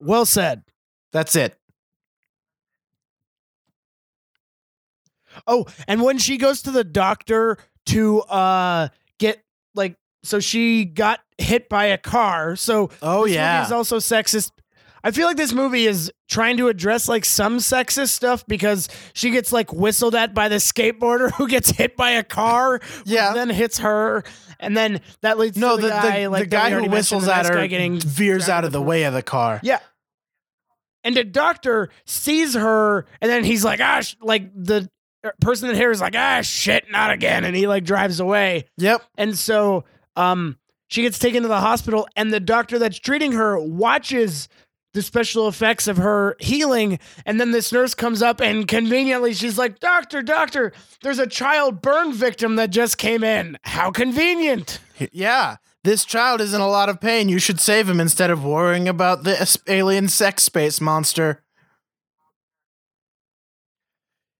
Well said. That's it. Oh, and when she goes to the doctor to get like. So she got hit by a car. So this movie is also sexist. I feel like this movie is trying to address like some sexist stuff because she gets like whistled at by the skateboarder who gets hit by a car. Yeah, then hits her, and then that leads to the guy like the guy who whistles at her getting veers out of the way of the car. Yeah. And the doctor sees her, and then he's like, like the person that hears like, shit, not again, and he like drives away. Yep. And so. She gets taken to the hospital, and the doctor that's treating her watches the special effects of her healing. And then this nurse comes up, and conveniently she's like, Doctor, there's a child burn victim that just came in. How convenient. Yeah. This child is in a lot of pain. You should save him instead of worrying about the alien sex space monster.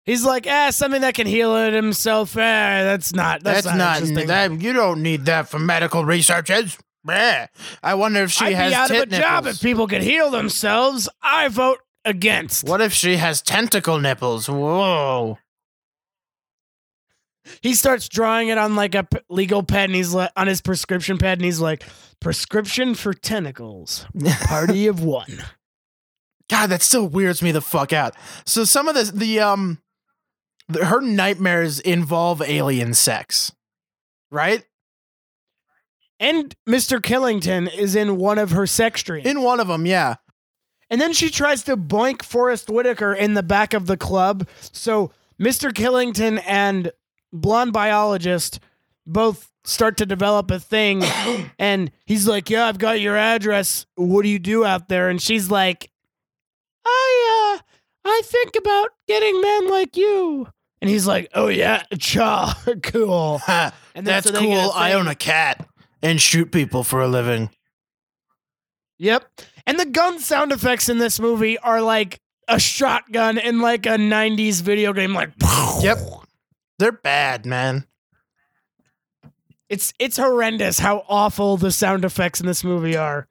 He's like, something that can heal it himself. That's not. That, you don't need that for medical researches. I wonder if she has. I'd be out of a job if people could heal themselves. I vote against. What if she has tentacle nipples? Whoa. He starts drawing it on like a legal pad, and he's like on his prescription pad, and he's like, prescription for tentacles. Party of one. God, that still weirds me the fuck out. So some of the her nightmares involve alien sex, right? And Mr. Killington is in one of her sex dreams. In one of them, yeah. And then she tries to boink Forrest Whitaker in the back of the club. So Mr. Killington and Blonde Biologist both start to develop a thing. And he's like, yeah, I've got your address. What do you do out there? And she's like, I think about getting men like you. And he's like, oh, yeah, cha, cool. Ha, and that's so cool. I own a cat and shoot people for a living. Yep. And the gun sound effects in this movie are like a shotgun in like a 90s video game. Like, yep. They're bad, man. It's horrendous how awful the sound effects in this movie are.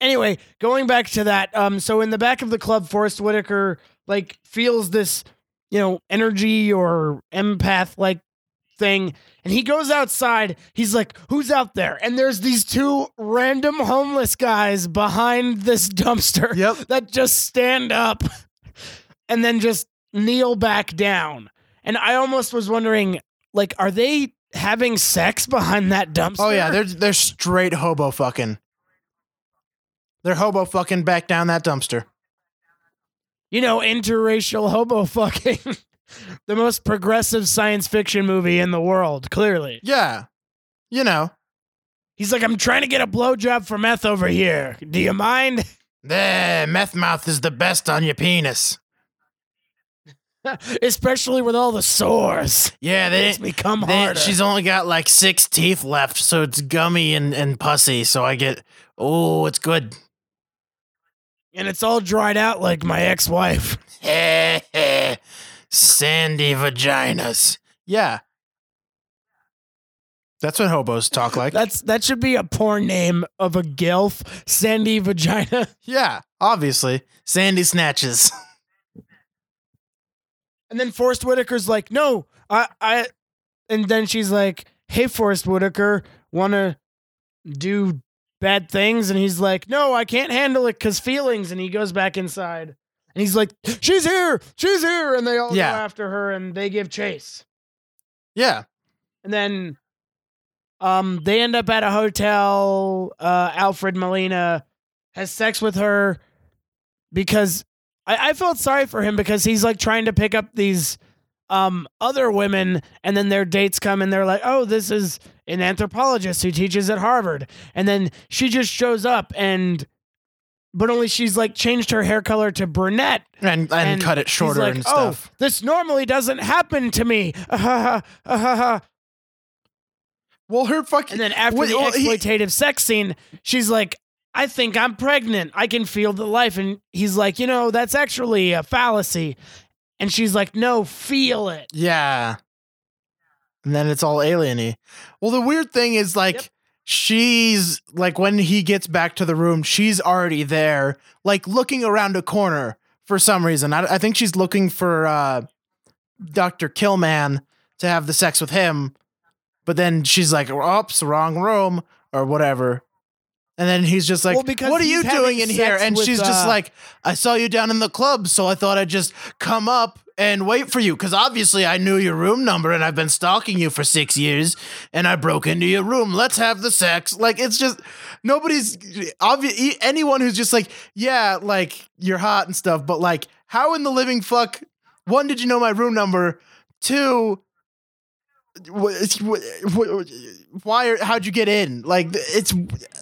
Anyway, going back to that, so in the back of the club, Forrest Whitaker like feels this, you know, energy or empath like thing, and he goes outside. He's like, "Who's out there?" And there's these two random homeless guys behind this dumpster that just stand up and then just kneel back down. And I almost was wondering, like, are they having sex behind that dumpster? Oh yeah, they're straight hobo fucking. They're hobo fucking back down that dumpster. You know, interracial hobo fucking. The most progressive science fiction movie in the world, clearly. Yeah. You know. He's like, I'm trying to get a blowjob for meth over here. Do you mind? There, meth mouth is the best on your penis. Especially with all the sores. Yeah, they makes me come harder. She's only got like 6 teeth left, so it's gummy and pussy, so I get... Oh, it's good. And it's all dried out like my ex-wife. Sandy vaginas. Yeah. That's what hobos talk like. That should be a porn name of a gilf. Sandy vagina. Yeah, obviously. Sandy snatches. And then Forrest Whitaker's like, no, I... And then she's like, hey, Forrest Whitaker, wanna do... bad things, and he's like, no, I can't handle it because feelings, and he goes back inside, and he's like, she's here, and they all go after her, and they give chase. Yeah. And then they end up at a hotel. Alfred Molina has sex with her because I felt sorry for him because he's like trying to pick up these other women, and then their dates come, and they're like, oh, this is an anthropologist who teaches at Harvard. And then she just shows up, but only she's like changed her hair color to brunette and cut it shorter, like, and stuff. Oh, this normally doesn't happen to me. Well, her fucking, and then after the exploitative sex scene, she's like, I think I'm pregnant. I can feel the life. And he's like, you know, that's actually a fallacy. And she's like, no, feel it. Yeah. And then it's all alien-y. Well, the weird thing is, like, she's, like, when he gets back to the room, she's already there, like, looking around a corner for some reason. I think she's looking for Dr. Killman to have the sex with him, but then she's like, oops, wrong room, or whatever. And then he's just like, well, what are you doing in here? And she's just like, I saw you down in the club, so I thought I'd just come up and wait for you. Because obviously I knew your room number and I've been stalking you for 6 years and I broke into your room. Let's have the sex. Like, it's just anyone who's just like, yeah, like, you're hot and stuff. But like, how in the living fuck, 1, did you know my room number? 2, how'd you get in? Like,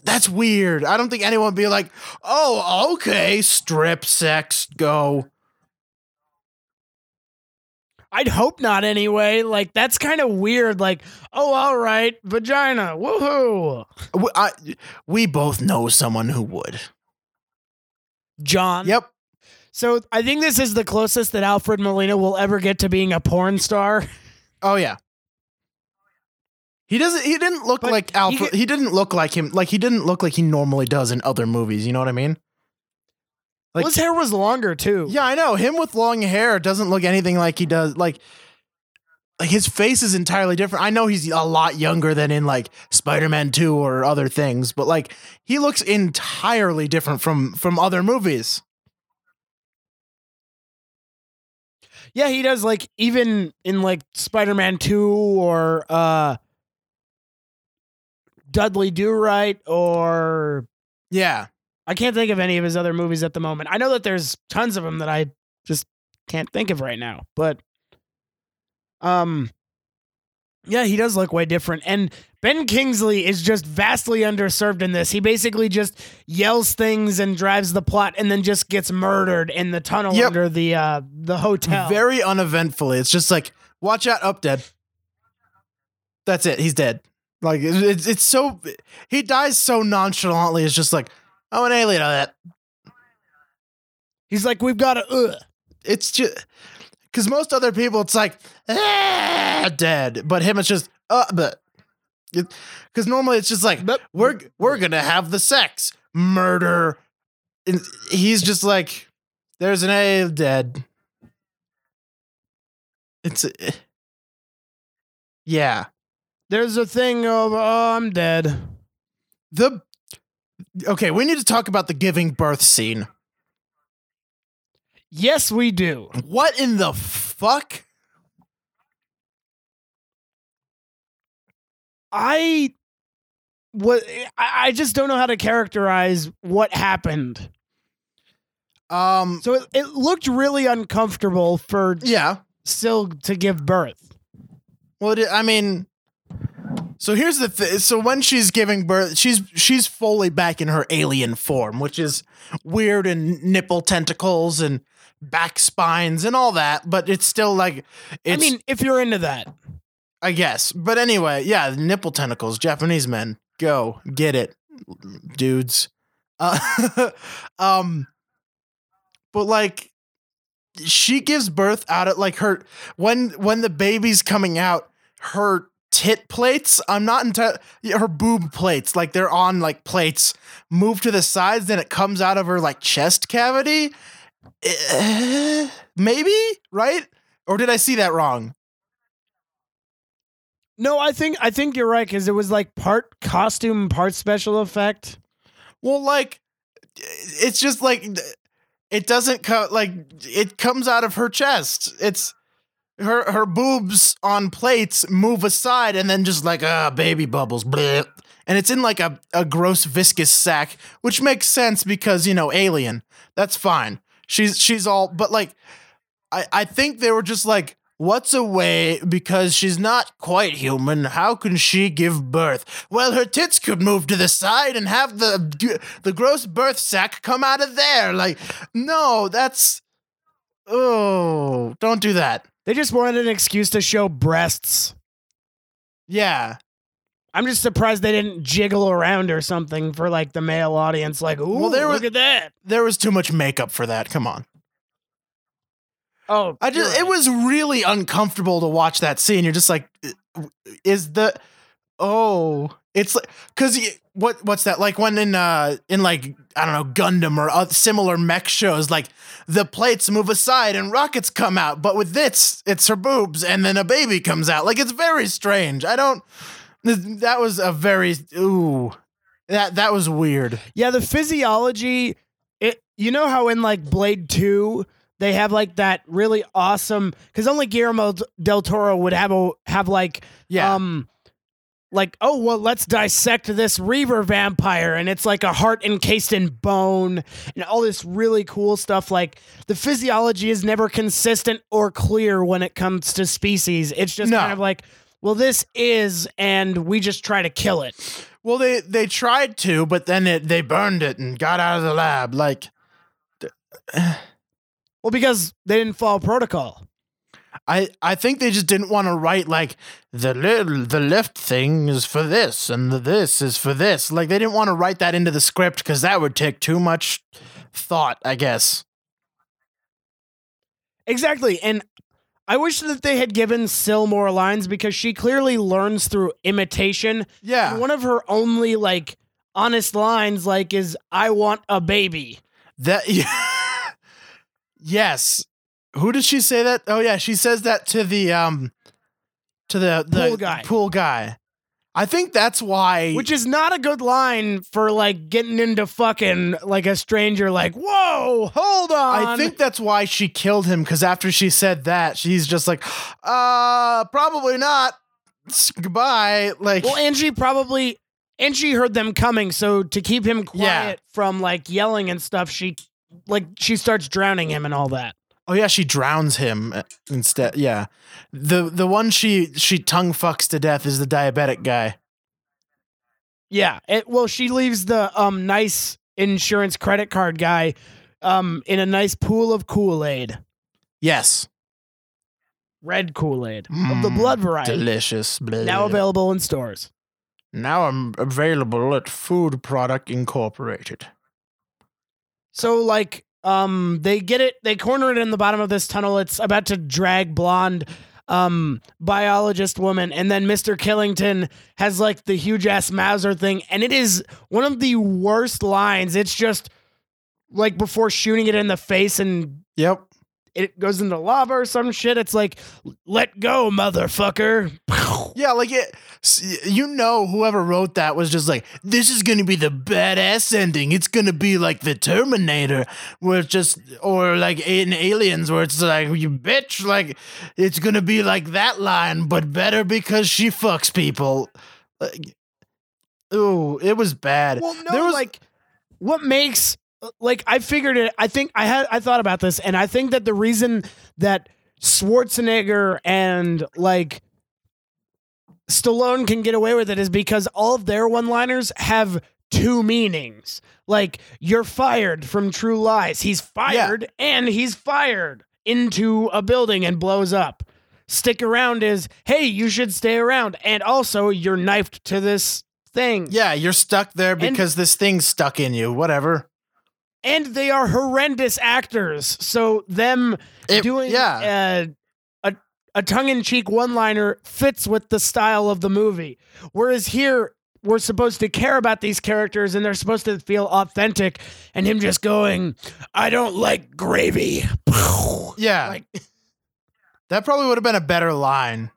that's weird. I don't think anyone would be like, oh, okay, strip sex, go. I'd hope not anyway. Like, that's kind of weird. Like, oh, all right, vagina, woohoo. We both know someone who would. John. Yep. So I think this is the closest that Alfred Molina will ever get to being a porn star. Oh, yeah. He didn't look like Alfred. He didn't look like him. Like, he didn't look like he normally does in other movies. You know what I mean? Like, well, his hair was longer too. Yeah, I know. Him with long hair doesn't look anything like he does. Like his face is entirely different. I know he's a lot younger than in like Spider-Man 2 or other things, but like, he looks entirely different from other movies. Yeah, he does, like, even in, like, Spider-Man 2 or Dudley Do Right or... Yeah. I can't think of any of his other movies at the moment. I know that there's tons of them that I just can't think of right now, but yeah, he does look way different. And Ben Kingsley is just vastly underserved in this. He basically just yells things and drives the plot and then just gets murdered in the tunnel under the hotel. Very uneventfully. It's just like, watch out, up dead. That's it. He's dead. Like it's so, he dies so nonchalantly. It's just like, oh, an alien on that. He's like, we've got to, It's just, because most other people, it's like, dead. But him, it's just, but. Because normally it's just like, we're going to have the sex, murder. And he's just like, there's an alien dead. It's, yeah. There's a thing of, oh, I'm dead. Okay, we need to talk about the giving birth scene. Yes, we do. What in the fuck? I just don't know how to characterize what happened. So it looked really uncomfortable for Syl to give birth. Well, I mean, so here's the thing. So when she's giving birth, she's fully back in her alien form, which is weird and nipple tentacles and back spines and all that. But it's still like, I mean, if you're into that, I guess. But anyway, yeah, nipple tentacles, Japanese men, go get it, dudes. But like, she gives birth out at like her when the baby's coming out, her tit plates. Her boob plates, like they're on like plates, move to the sides, then it comes out of her like chest cavity. Maybe, right? Or did I see that wrong? No, I think you're right, because it was like part costume, part special effect. Well, like it's just like it doesn't come like it comes out of her chest. It's her boobs on plates move aside and then just like baby bubbles, bleh. And it's in like a gross viscous sack, which makes sense because, you know, alien. That's fine. She's all, but like I think they were just like, what's a way, because she's not quite human, how can she give birth? Well, her tits could move to the side and have the gross birth sack come out of there. Like, no, that's, oh, don't do that. They just wanted an excuse to show breasts. Yeah. I'm just surprised they didn't jiggle around or something for like the male audience. Like, ooh, well, look at that. There was too much makeup for that. Come on. Oh, it was really uncomfortable to watch that scene. You're just like, it's like, cause what's that? Like when in like, I don't know, Gundam or similar mech shows, like the plates move aside and rockets come out, but with this, it's her boobs. And then a baby comes out. Like, it's very strange. That was a very, that was weird. Yeah. The physiology, you know how in like Blade 2, they have like that really awesome, because only Guillermo del Toro would have like, like, oh, well, let's dissect this Reaver vampire. And it's like a heart encased in bone and all this really cool stuff. Like the physiology is never consistent or clear when it comes to Species. It's just kind of like, well, this is, and we just try to kill it. Well, they tried to, but then they burned it and got out of the lab. Like, well, because they didn't follow protocol. I think they just didn't want to write like the left thing is for this and this is for this. Like they didn't want to write that into the script because that would take too much thought, I guess. Exactly. And I wish that they had given Syl more lines because she clearly learns through imitation. Yeah. And one of her only like honest lines like is, I want a baby. Yes. Who does she say that? Oh yeah, she says that to the pool guy. I think that's why, which is not a good line for like getting into fucking like a stranger, like, whoa, hold on. I think that's why she killed him, because after she said that, she's just like, probably not. Goodbye. Like, well, Angie probably And she heard them coming, so to keep him quiet from, like, yelling and stuff, she starts drowning him and all that. Oh, yeah, she drowns him instead. Yeah. The one she tongue fucks to death is the diabetic guy. Yeah. She leaves the nice insurance credit card guy in a nice pool of Kool-Aid. Yes. Red Kool-Aid of the blood variety. Delicious blood. Now available in stores. Now I'm available at Food Product Incorporated. So, like, they get it. They corner it in the bottom of this tunnel. It's about to drag blonde biologist woman. And then Mr. Killington has, like, the huge-ass Mauser thing. And it is one of the worst lines. It's just, like, before shooting it in the face and... Yep. It goes into lava or some shit. It's like, let go, motherfucker. Yeah, like it. You know, whoever wrote that was just like, this is going to be the badass ending. It's going to be like the Terminator, where it's just, or like in Aliens, where it's like, you bitch, like it's going to be like that line, but better because she fucks people. Like, ooh, it was bad. Well, no, there was like, what makes. Like, I figured it, I thought about this, and I think that the reason that Schwarzenegger and, like, Stallone can get away with it is because all of their one-liners have two meanings. Like, you're fired from True Lies. He's fired, and he's fired into a building and blows up. Stick around is, hey, you should stay around, and also, you're knifed to this thing. Yeah, you're stuck there because this thing's stuck in you, whatever. And they are horrendous actors, so doing a tongue-in-cheek one-liner fits with the style of the movie. Whereas here, we're supposed to care about these characters, and they're supposed to feel authentic, and him just going, I don't like gravy. Yeah. Like, that probably would have been a better line.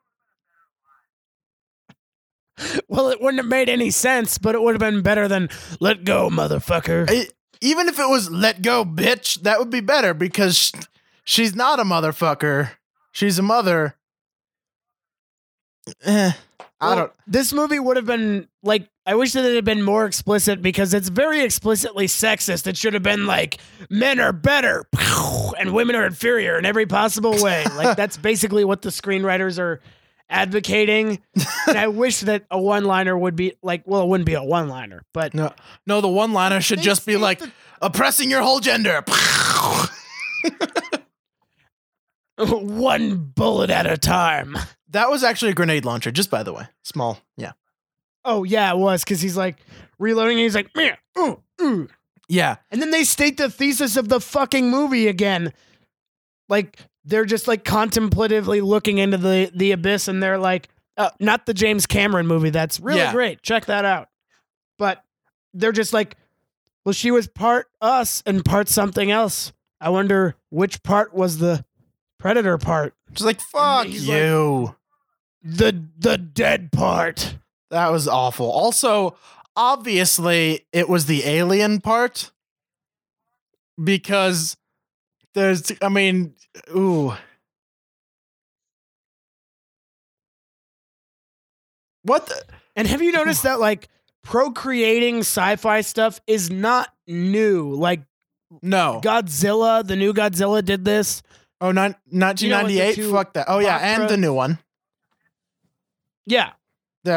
Well, it wouldn't have made any sense, but it would have been better than, let go, motherfucker. Even if it was let go, bitch, that would be better because she's not a motherfucker. She's a mother. This movie would have been like, I wish that it had been more explicit because it's very explicitly sexist. It should have been like, men are better and women are inferior in every possible way. Like, that's basically what the screenwriters are advocating, and I wish that a one-liner would be like, well, it wouldn't be a one-liner, but no, the one-liner should just be like, oppressing your whole gender. One bullet at a time. That was actually a grenade launcher, just by the way. Small, yeah. Oh yeah, it was, because he's like reloading, and he's like, yeah. And then they state the thesis of the fucking movie again, like. They're just, like, contemplatively looking into the abyss, and they're like, not the James Cameron movie. That's really great. Check that out. But they're just like, well, she was part us and part something else. I wonder which part was the predator part. Just like, fuck you. Like, the dead part. That was awful. Also, obviously, it was the alien part. Because... What the? And have you noticed that, like, procreating sci-fi stuff is not new? Like, no. Godzilla, the new Godzilla did this. Oh, not 1998? Fuck that. Oh, yeah, and the new one. Yeah.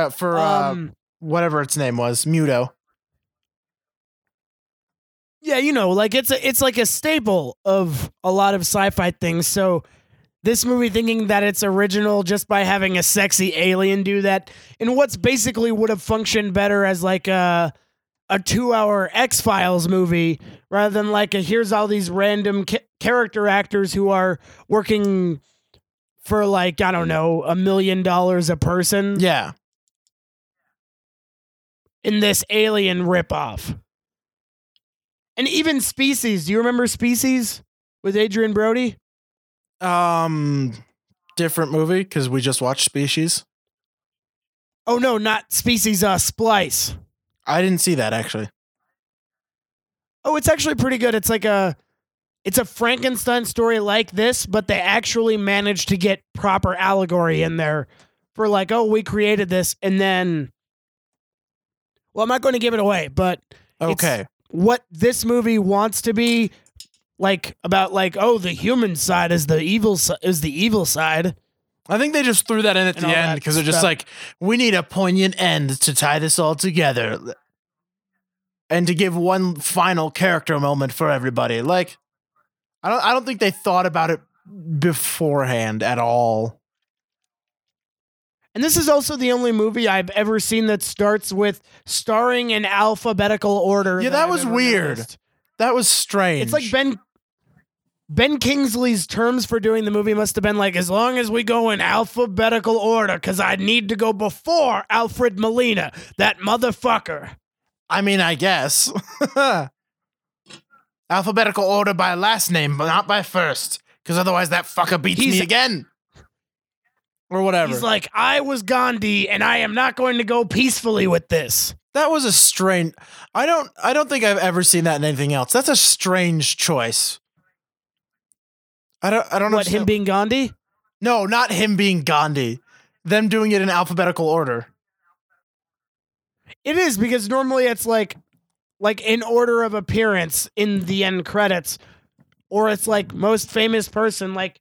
For whatever its name was, Muto. Yeah, you know, like it's like a staple of a lot of sci-fi things. So this movie thinking that it's original just by having a sexy alien do that in what's basically would have functioned better as like a 2-hour X-Files movie rather than like here's all these random character actors who are working for like, I don't know, $1 million a person. Yeah. In this alien ripoff. And even Species. Do you remember Species with Adrian Brody? Different movie because we just watched Species. Oh, no, not Species, Splice. I didn't see that, actually. Oh, it's actually pretty good. It's like a Frankenstein story like this, but they actually managed to get proper allegory in there for like, oh, we created this. And then Well, I'm not going to give it away, but okay, what this movie wants to be like about, like, oh, the human side is the evil side. I think they just threw that in at the end because they're just like, we need a poignant end to tie this all together and to give one final character moment for everybody. Like, I don't think they thought about it beforehand at all. And this is also the only movie I've ever seen that starts with starring in alphabetical order. Yeah, that was weird. Noticed. That was strange. It's like Ben Kingsley's terms for doing the movie must have been like, as long as we go in alphabetical order, because I need to go before Alfred Molina, that motherfucker. I mean, I guess. Alphabetical order by last name, but not by first, because otherwise that fucker beats me again. Or whatever. He's like, I was Gandhi, and I am not going to go peacefully with this. That was a strange... I don't think I've ever seen that in anything else. That's a strange choice. I don't know. What, him being Gandhi? No, not him being Gandhi. Them doing it in alphabetical order. It is, because normally it's like in order of appearance in the end credits, or it's like most famous person. Like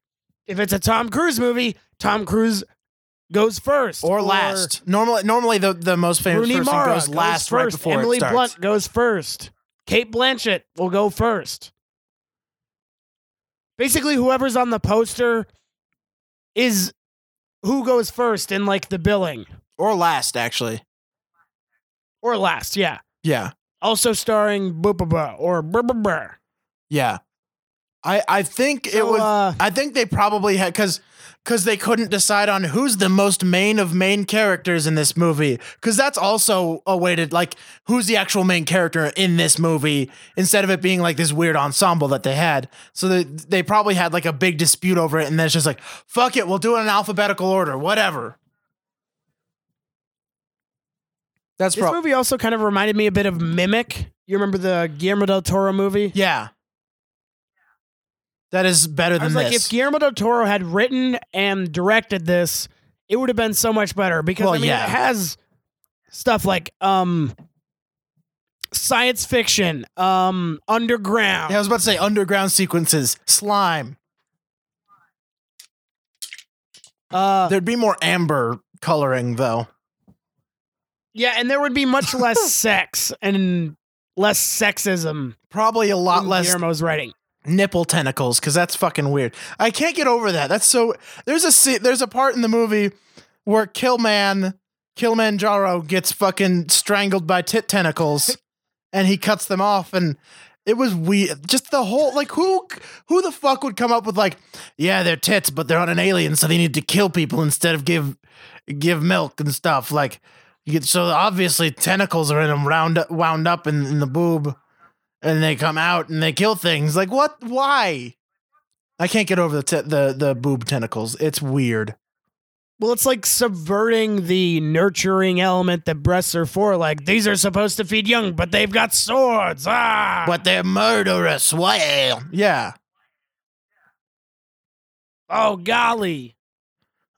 if it's a Tom Cruise movie, Tom Cruise goes first or last. Normally the most famous Rooney person Mara goes last first, right before Emily it starts. Blunt goes first. Kate Blanchett will go first. Basically, whoever's on the poster is who goes first in, like, the billing. Or last, actually. Or last, yeah. Yeah. Also starring Boopaba or Brr. Yeah. I think so, it was... I think they probably had... Because they couldn't decide on who's the most main of main characters in this movie. Because that's also a way to, like, who's the actual main character in this movie instead of it being, like, this weird ensemble that they had. So they probably had, like, a big dispute over it, and then it's just like, fuck it, we'll do it in alphabetical order, whatever. That's this movie also kind of reminded me a bit of Mimic. You remember the Guillermo del Toro movie? Yeah. That is better than this. I was like, if Guillermo del Toro had written and directed this, it would have been so much better. Because, well, I mean, yeah, it has stuff like science fiction, underground. Yeah, I was about to say underground sequences, slime. There'd be more amber coloring, though. Yeah, and there would be much less sex and less sexism. Probably a lot less. Guillermo's writing. Nipple tentacles, because that's fucking weird. I can't get over that. That's so... There's a part in the movie where Kilimanjaro gets fucking strangled by tit tentacles, and he cuts them off, and it was weird. Just the whole... Like, who the fuck would come up with, like, yeah, they're tits, but they're on an alien, so they need to kill people instead of give milk and stuff. Like, so obviously tentacles are in them wound up in the boob. And they come out and they kill things. Like, what? Why? I can't get over the boob tentacles. It's weird. Well, it's like subverting the nurturing element that breasts are for. Like, these are supposed to feed young, but they've got swords. Ah! But they're murderous. Well, yeah. Oh, golly.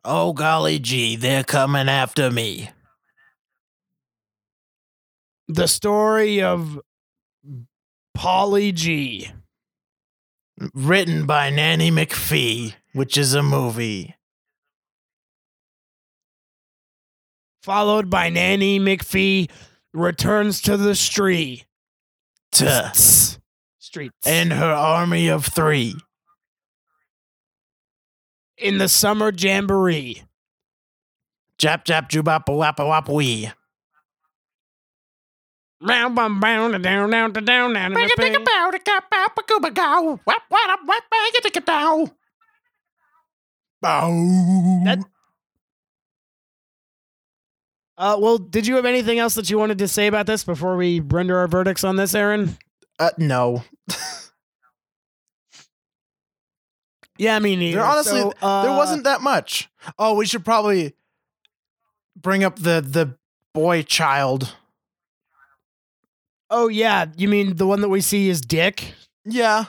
Oh, golly gee, they're coming after me. The story of... Polly G. Written by Nanny McPhee, which is a movie. Followed by Nanny McPhee returns to the streets. And her army of three. In the summer jamboree. Jap jap jubap wap wap wee. Well, did you have anything else that you wanted to say about this before we render our verdicts on this, Aaron? No. Yeah, me neither. Honestly, there wasn't that much. Oh, we should probably bring up the boy child. Oh, yeah. You mean the one that we see is dick? Yeah.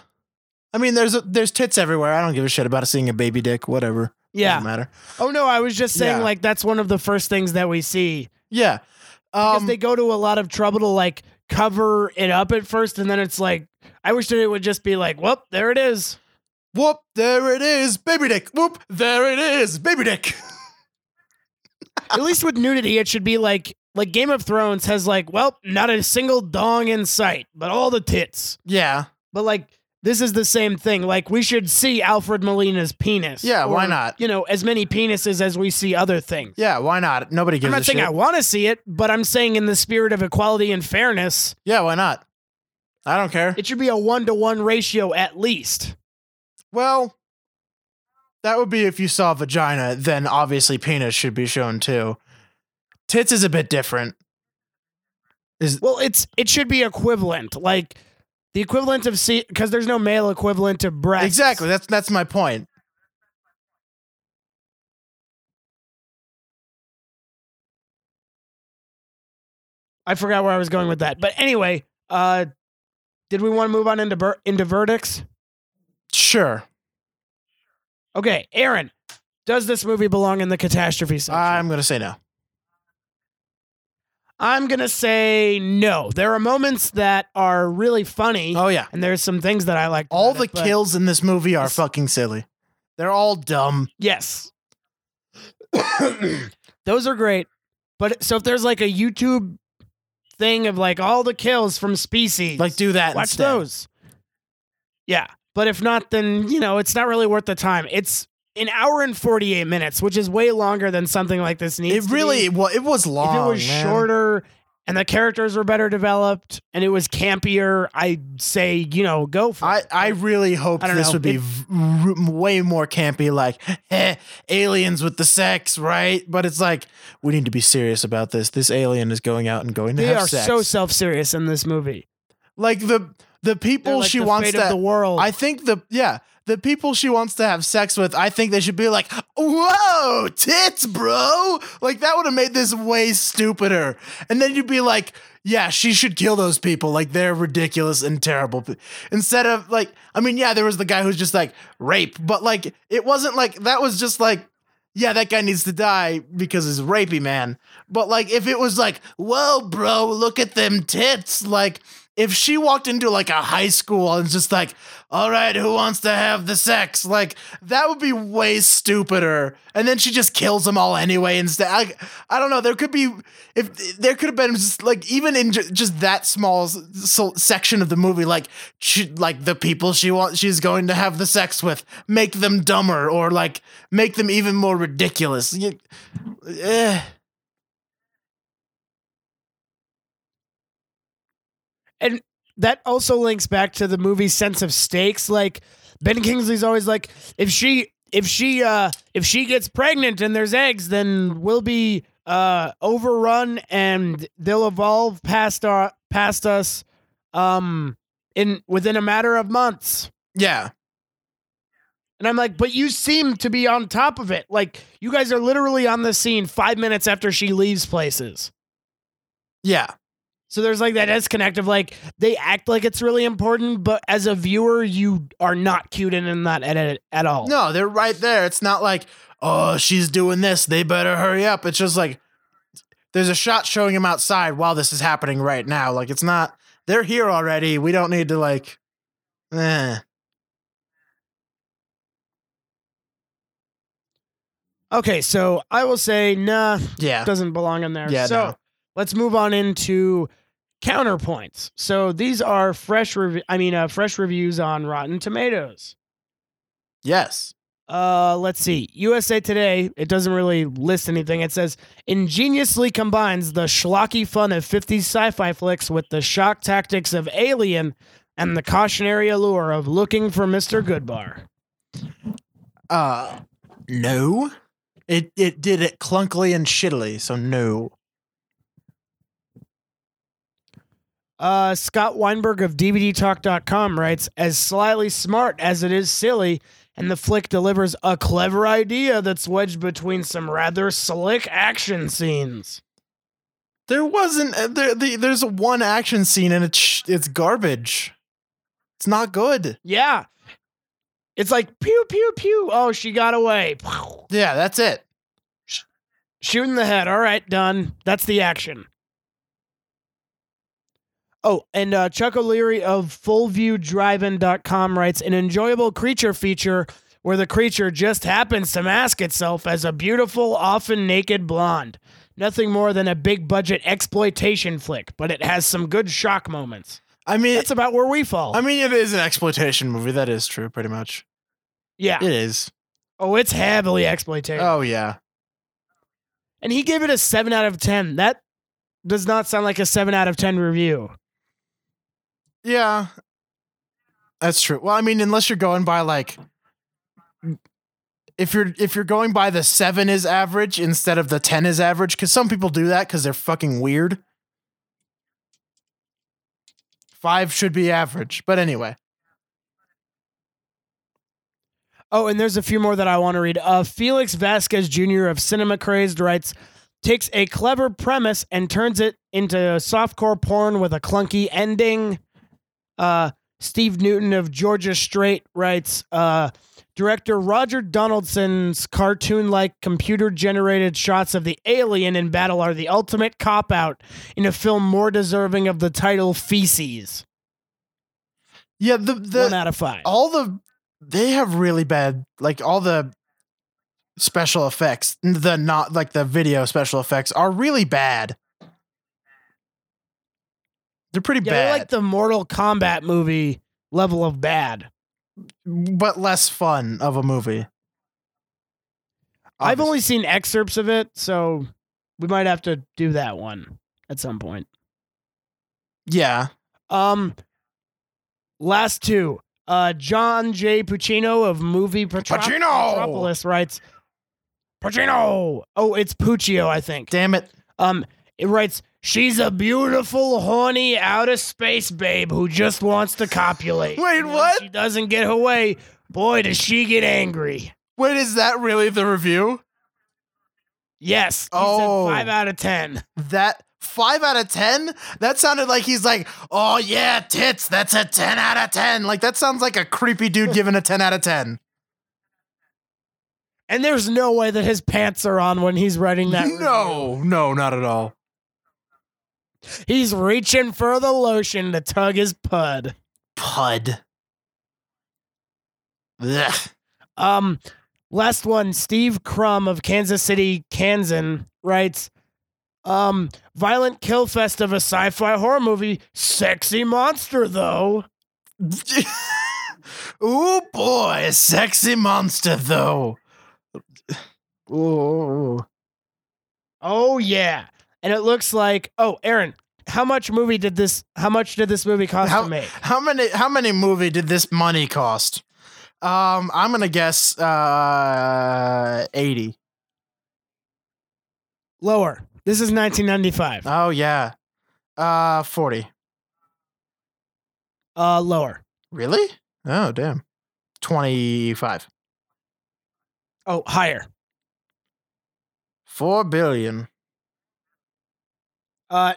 I mean, there's tits everywhere. I don't give a shit about seeing a baby dick, whatever. Yeah. Doesn't matter. Oh, no, I was just saying, like, that's one of the first things that we see. Yeah. Because they go to a lot of trouble to like cover it up at first, and then it's like, I wish that it would just be like, whoop, there it is. Whoop, there it is, baby dick. Whoop, there it is, baby dick. At least with nudity, it should be like Game of Thrones has like, well, not a single dong in sight, but all the tits. Yeah. But like, this is the same thing. Like, we should see Alfred Molina's penis. Yeah, or, why not? You know, as many penises as we see other things. Yeah, why not? Nobody gives a shit. I'm not saying I want to see it, but I'm saying in the spirit of equality and fairness. Yeah, why not? I don't care. It should be a 1-to-1 ratio at least. Well, that would be if you saw vagina, then obviously penis should be shown too. Tits is a bit different. Well, it should be equivalent. Like, the equivalent of C, because there's no male equivalent to breasts. Exactly. That's my point. I forgot where I was going with that. But anyway, did we want to move on into verdicts? Sure. Okay, Aaron, does this movie belong in the catastrophe section? I'm going to say no. I'm going to say no. There are moments that are really funny. Oh, yeah. And there's some things that I like. All the kills in this movie are fucking silly. They're all dumb. Yes. Those are great. But so if there's like a YouTube thing of like all the kills from Species. Like do that watch instead. Those. Yeah. But if not, then, you know, it's not really worth the time. It's an hour and 48 minutes, which is way longer than something like this needs to be. It was long. If it was shorter and the characters were better developed and it was campier, I'd say, you know, go for it. I really hope this would be way more campy, like, aliens with the sex, right? But it's like, we need to be serious about this. This alien is going out and going to have sex. They are so self-serious in this movie. Like the people like she wants to... the world. I think the people she wants to have sex with, I think they should be like, whoa, tits, bro. Like, that would have made this way stupider. And then you'd be like, yeah, she should kill those people. Like, they're ridiculous and terrible. Instead of, like, I mean, yeah, there was the guy who's just like, rape. But, like, it wasn't like, that was just like, yeah, that guy needs to die because he's a rapey man. But, like, if it was like, whoa, bro, look at them tits, like... If she walked into like a high school and just like, all right, who wants to have the sex? Like, that would be way stupider. And then she just kills them all anyway. Instead, I don't know. There could be, if there could have been just like, even in just that small section of the movie, like, the people she's going to have the sex with, make them dumber or like make them even more ridiculous. And that also links back to the movie's sense of stakes. Like, Ben Kingsley's always like, if she gets pregnant and there's eggs, then we'll be overrun and they'll evolve past us within a matter of months. Yeah. And I'm like, but you seem to be on top of it. Like, you guys are literally on the scene 5 minutes after she leaves places. Yeah. So there's like that disconnect of like, they act like it's really important, but as a viewer, you are not cued in and not at all. No, they're right there. It's not like, oh, she's doing this, they better hurry up. It's just like, there's a shot showing him outside while this is happening right now. Like, it's not, they're here already. We don't need to like, Okay, so I will say, nah, yeah, doesn't belong in there. Yeah, so. No. Let's move on into counterpoints. So these are fresh reviews on Rotten Tomatoes. Yes. Let's see. USA Today, it doesn't really list anything. It says, ingeniously combines the schlocky fun of 50s sci-fi flicks with the shock tactics of Alien and the cautionary allure of Looking for Mr. Goodbar. No. It did it clunkily and shittily, so no. Scott Weinberg of DVDTalk.com writes, as slyly smart as it is silly, and the flick delivers a clever idea that's wedged between some rather slick action scenes. There wasn't... There's one action scene, and it's garbage. It's not good. Yeah. It's like, pew, pew, pew. Oh, she got away. Yeah, that's it. Shoot in the head. All right, done. That's the action. Oh, and Chuck O'Leary of FullViewDriveIn.com writes, an enjoyable creature feature where the creature just happens to mask itself as a beautiful, often naked blonde. Nothing more than a big-budget exploitation flick, but it has some good shock moments. I mean, that's about where we fall. I mean, it is an exploitation movie. That is true, pretty much. Yeah. It is. Oh, it's heavily exploitative. Oh, yeah. And he gave it a 7 out of 10. That does not sound like a 7 out of 10 review. Yeah. That's true. Well, I mean, unless you're going by, like, if you're going by the 7 is average instead of the 10 is average, because some people do that because they're fucking weird. 5 should be average, but anyway. Oh, and there's a few more that I want to read. Felix Vasquez Jr. of Cinema Crazed writes, takes a clever premise and turns it into softcore porn with a clunky ending. Steve Newton of Georgia Strait writes, director Roger Donaldson's cartoon-like computer-generated shots of the alien in battle are the ultimate cop-out in a film more deserving of the title Feces. Yeah, 1 out of 5. They have really bad, like, all the special effects, the video special effects are really bad. They're pretty bad. They're like the Mortal Kombat movie level of bad. But less fun of a movie. I've only seen excerpts of it, so we might have to do that one at some point. Yeah. Last two. John J. Puccino of Movie Metropolis writes, Puccino! Oh, it's Puccio, I think. Damn it. It writes, she's a beautiful, horny, outer space babe who just wants to copulate. Wait, what? She doesn't get her way. Boy, does she get angry. Wait, is that really the review? Yes. He said 5 out of 10. That... 5 out of 10? That sounded like he's like, oh yeah, tits, that's a 10 out of 10. Like, that sounds like a creepy dude giving a 10 out of 10. And there's no way that his pants are on when he's writing that. No, not at all. He's reaching for the lotion to tug his pud. Pud. Ugh. Last one, Steve Crum of Kansas City, Kansas writes, violent kill fest of a sci-fi horror movie. Sexy monster, though. Ooh, boy. Sexy monster, though. Ooh. Oh, yeah. And it looks like... Oh, Aaron, how much did this movie cost to make? How many movie did this money cost? I'm going to guess 80. Lower. This is 1995. Oh, yeah. 40. Lower. Really? Oh, damn. 25. Oh, higher. 4 billion.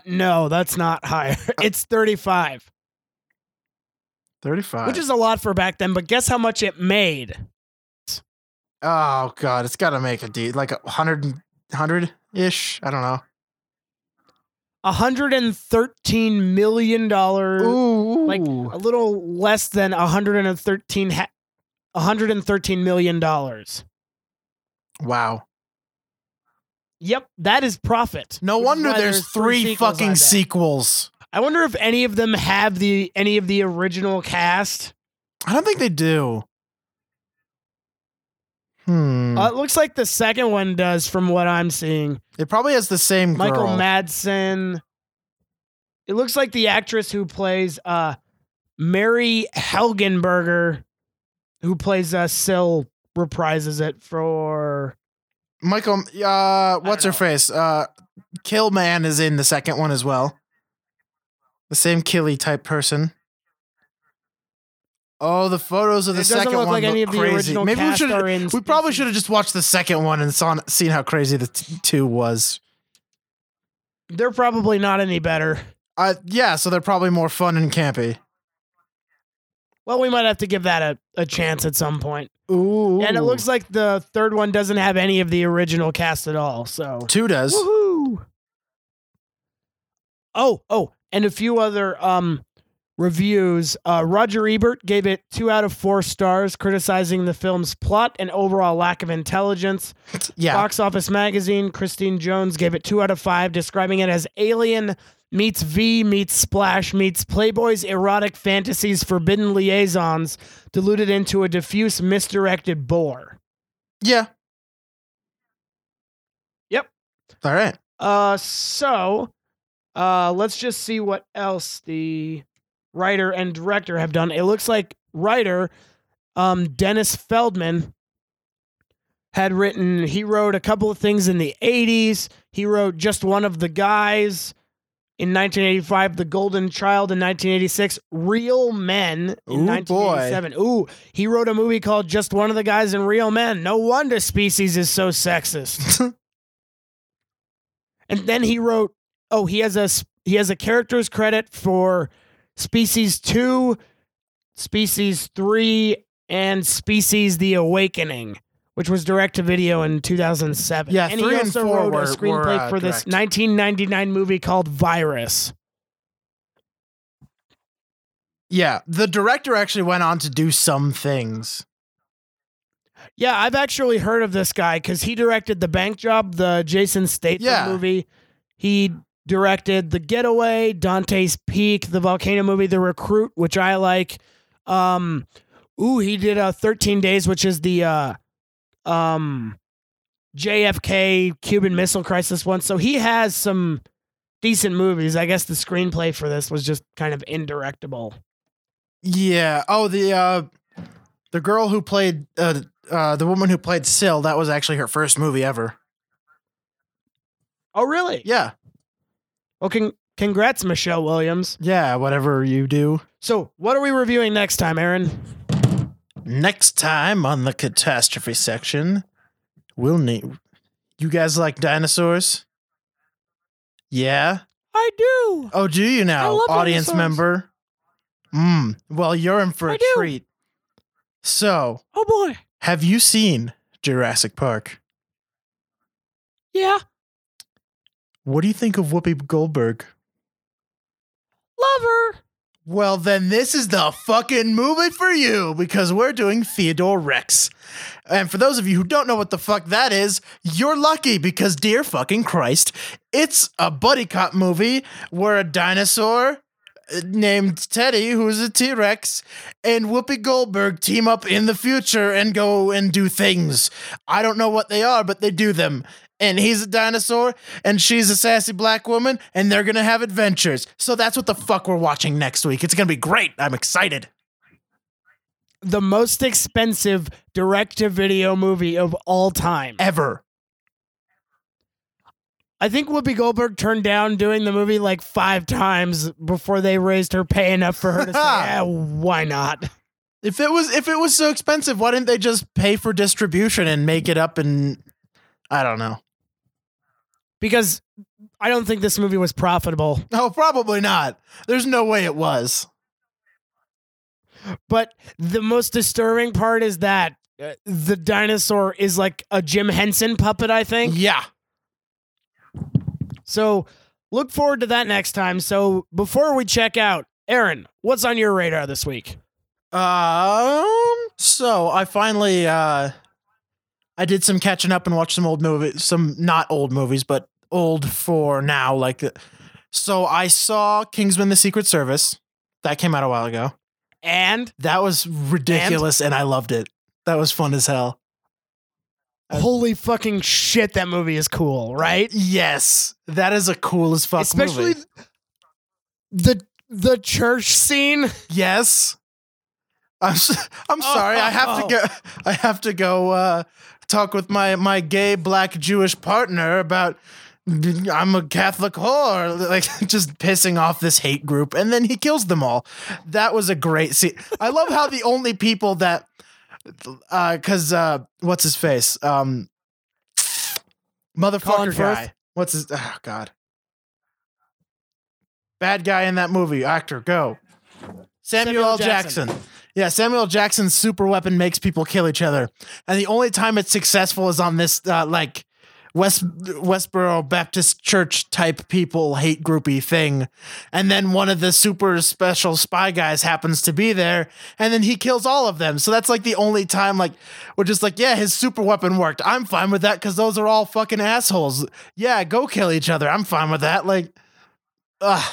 No, that's not higher. It's 35. 35. Which is a lot for back then, but guess how much it made? Oh, God. It's got to make a deal. Like 100-ish? I don't know. $113 million. Ooh. Like a little less than $113 million. Wow. Yep, that is profit. No wonder there's three fucking sequels. I wonder if any of them have any of the original cast. I don't think they do. It looks like the second one does, from what I'm seeing. It probably has the same girl. Michael Madsen. It looks like the actress who plays Mary Helgenberger, who plays Syl, reprises it for... Michael, what's her face? Killman is in the second one as well. The same killy type person. Oh, the photos of the second one look crazy. It doesn't look like any of the original cast are in Species. We probably should have just watched the second one and seen how crazy the two was. They're probably not any better. Yeah, so they're probably more fun and campy. Well, we might have to give that a chance at some point. Ooh. And it looks like the third one doesn't have any of the original cast at all, so... Two does. Woohoo! Oh, and a few other reviews. Roger Ebert gave it 2 out of 4 stars, criticizing the film's plot and overall lack of intelligence. Yeah. Box Office Magazine, Christine Jones gave it 2 out of 5, describing it as Alien meets V meets Splash meets Playboy's erotic fantasies, forbidden liaisons diluted into a diffuse, misdirected bore. Yeah. Yep. All right. So let's just see what else the writer and director have done. It looks like writer Dennis Feldman had written, he wrote a couple of things in the 80s. He wrote Just One of the Guys in 1985, The Golden Child in 1986, Real Men in 1987. Boy. Ooh, he wrote a movie called Just One of the Guys and Real Men. No wonder Species is so sexist. And then he wrote, he has a character's credit for Species 2, Species 3, and Species The Awakening, which was direct-to-video in 2007. Yeah, and 3 and 4 wrote a screenplay for this 1999 movie called Virus. Yeah, the director actually went on to do some things. Yeah, I've actually heard of this guy because he directed The Bank Job, the Jason Statham movie. He directed The Getaway, Dante's Peak, the volcano movie, The Recruit, which I like. He did 13 Days, which is the JFK Cuban Missile Crisis one. So he has some decent movies. I guess the screenplay for this was just kind of indirectable. Yeah. Oh, the girl who played the woman who played Syl, that was actually her first movie ever. Oh, really? Yeah. Well, congrats, Michelle Williams. Yeah, whatever you do. So what are we reviewing next time, Aaron? Next time on the catastrophe section, we'll need... You guys like dinosaurs? Yeah? I do. Oh, do you now, I love audience dinosaurs. Member? Well, you're in for a treat. So, oh boy, have you seen Jurassic Park? Yeah. What do you think of Whoopi Goldberg? Love her. Well, then this is the fucking movie for you, because we're doing Theodore Rex. And for those of you who don't know what the fuck that is, you're lucky, because dear fucking Christ, it's a buddy cop movie where a dinosaur named Teddy, who's a T-Rex, and Whoopi Goldberg team up in the future and go and do things. I don't know what they are, but they do them. And he's a dinosaur, and she's a sassy black woman, and they're gonna have adventures. So that's what the fuck we're watching next week. It's gonna be great. I'm excited. The most expensive direct-to-video movie of all time. Ever. I think Whoopi Goldberg turned down doing the movie like 5 times before they raised her pay enough for her to say, why not? If it was so expensive, why didn't they just pay for distribution and make it up and I don't know. Because I don't think this movie was profitable. Oh, probably not. There's no way it was. But the most disturbing part is that the dinosaur is like a Jim Henson puppet, I think. Yeah. So look forward to that next time. So before we check out, Aaron, what's on your radar this week? So I finally, I did some catching up and watched some old movies, some not old movies, but old for now. So I saw Kingsman: The Secret Service. That came out a while ago. And? That was ridiculous, and I loved it. That was fun as hell. Holy fucking shit, that movie is cool, right? Yes. That is a cool as fuck movie. Especially the church scene. Yes. I'm sorry. I have to go talk with my gay black Jewish partner about I'm a Catholic whore, like just pissing off this hate group, and then he kills them all. That was a great scene. I love how the only people that what's his face? Motherfucker guy. What's his bad guy in that movie, actor, go. Samuel L. Jackson. Yeah, Samuel L. Jackson's super weapon makes people kill each other. And the only time it's successful is on this Westboro Baptist Church type people hate groupie thing. And then one of the super special spy guys happens to be there, and then he kills all of them. So that's like the only time like we're just like, yeah, his super weapon worked. I'm fine with that because those are all fucking assholes. Yeah, go kill each other. I'm fine with that. Like, ugh.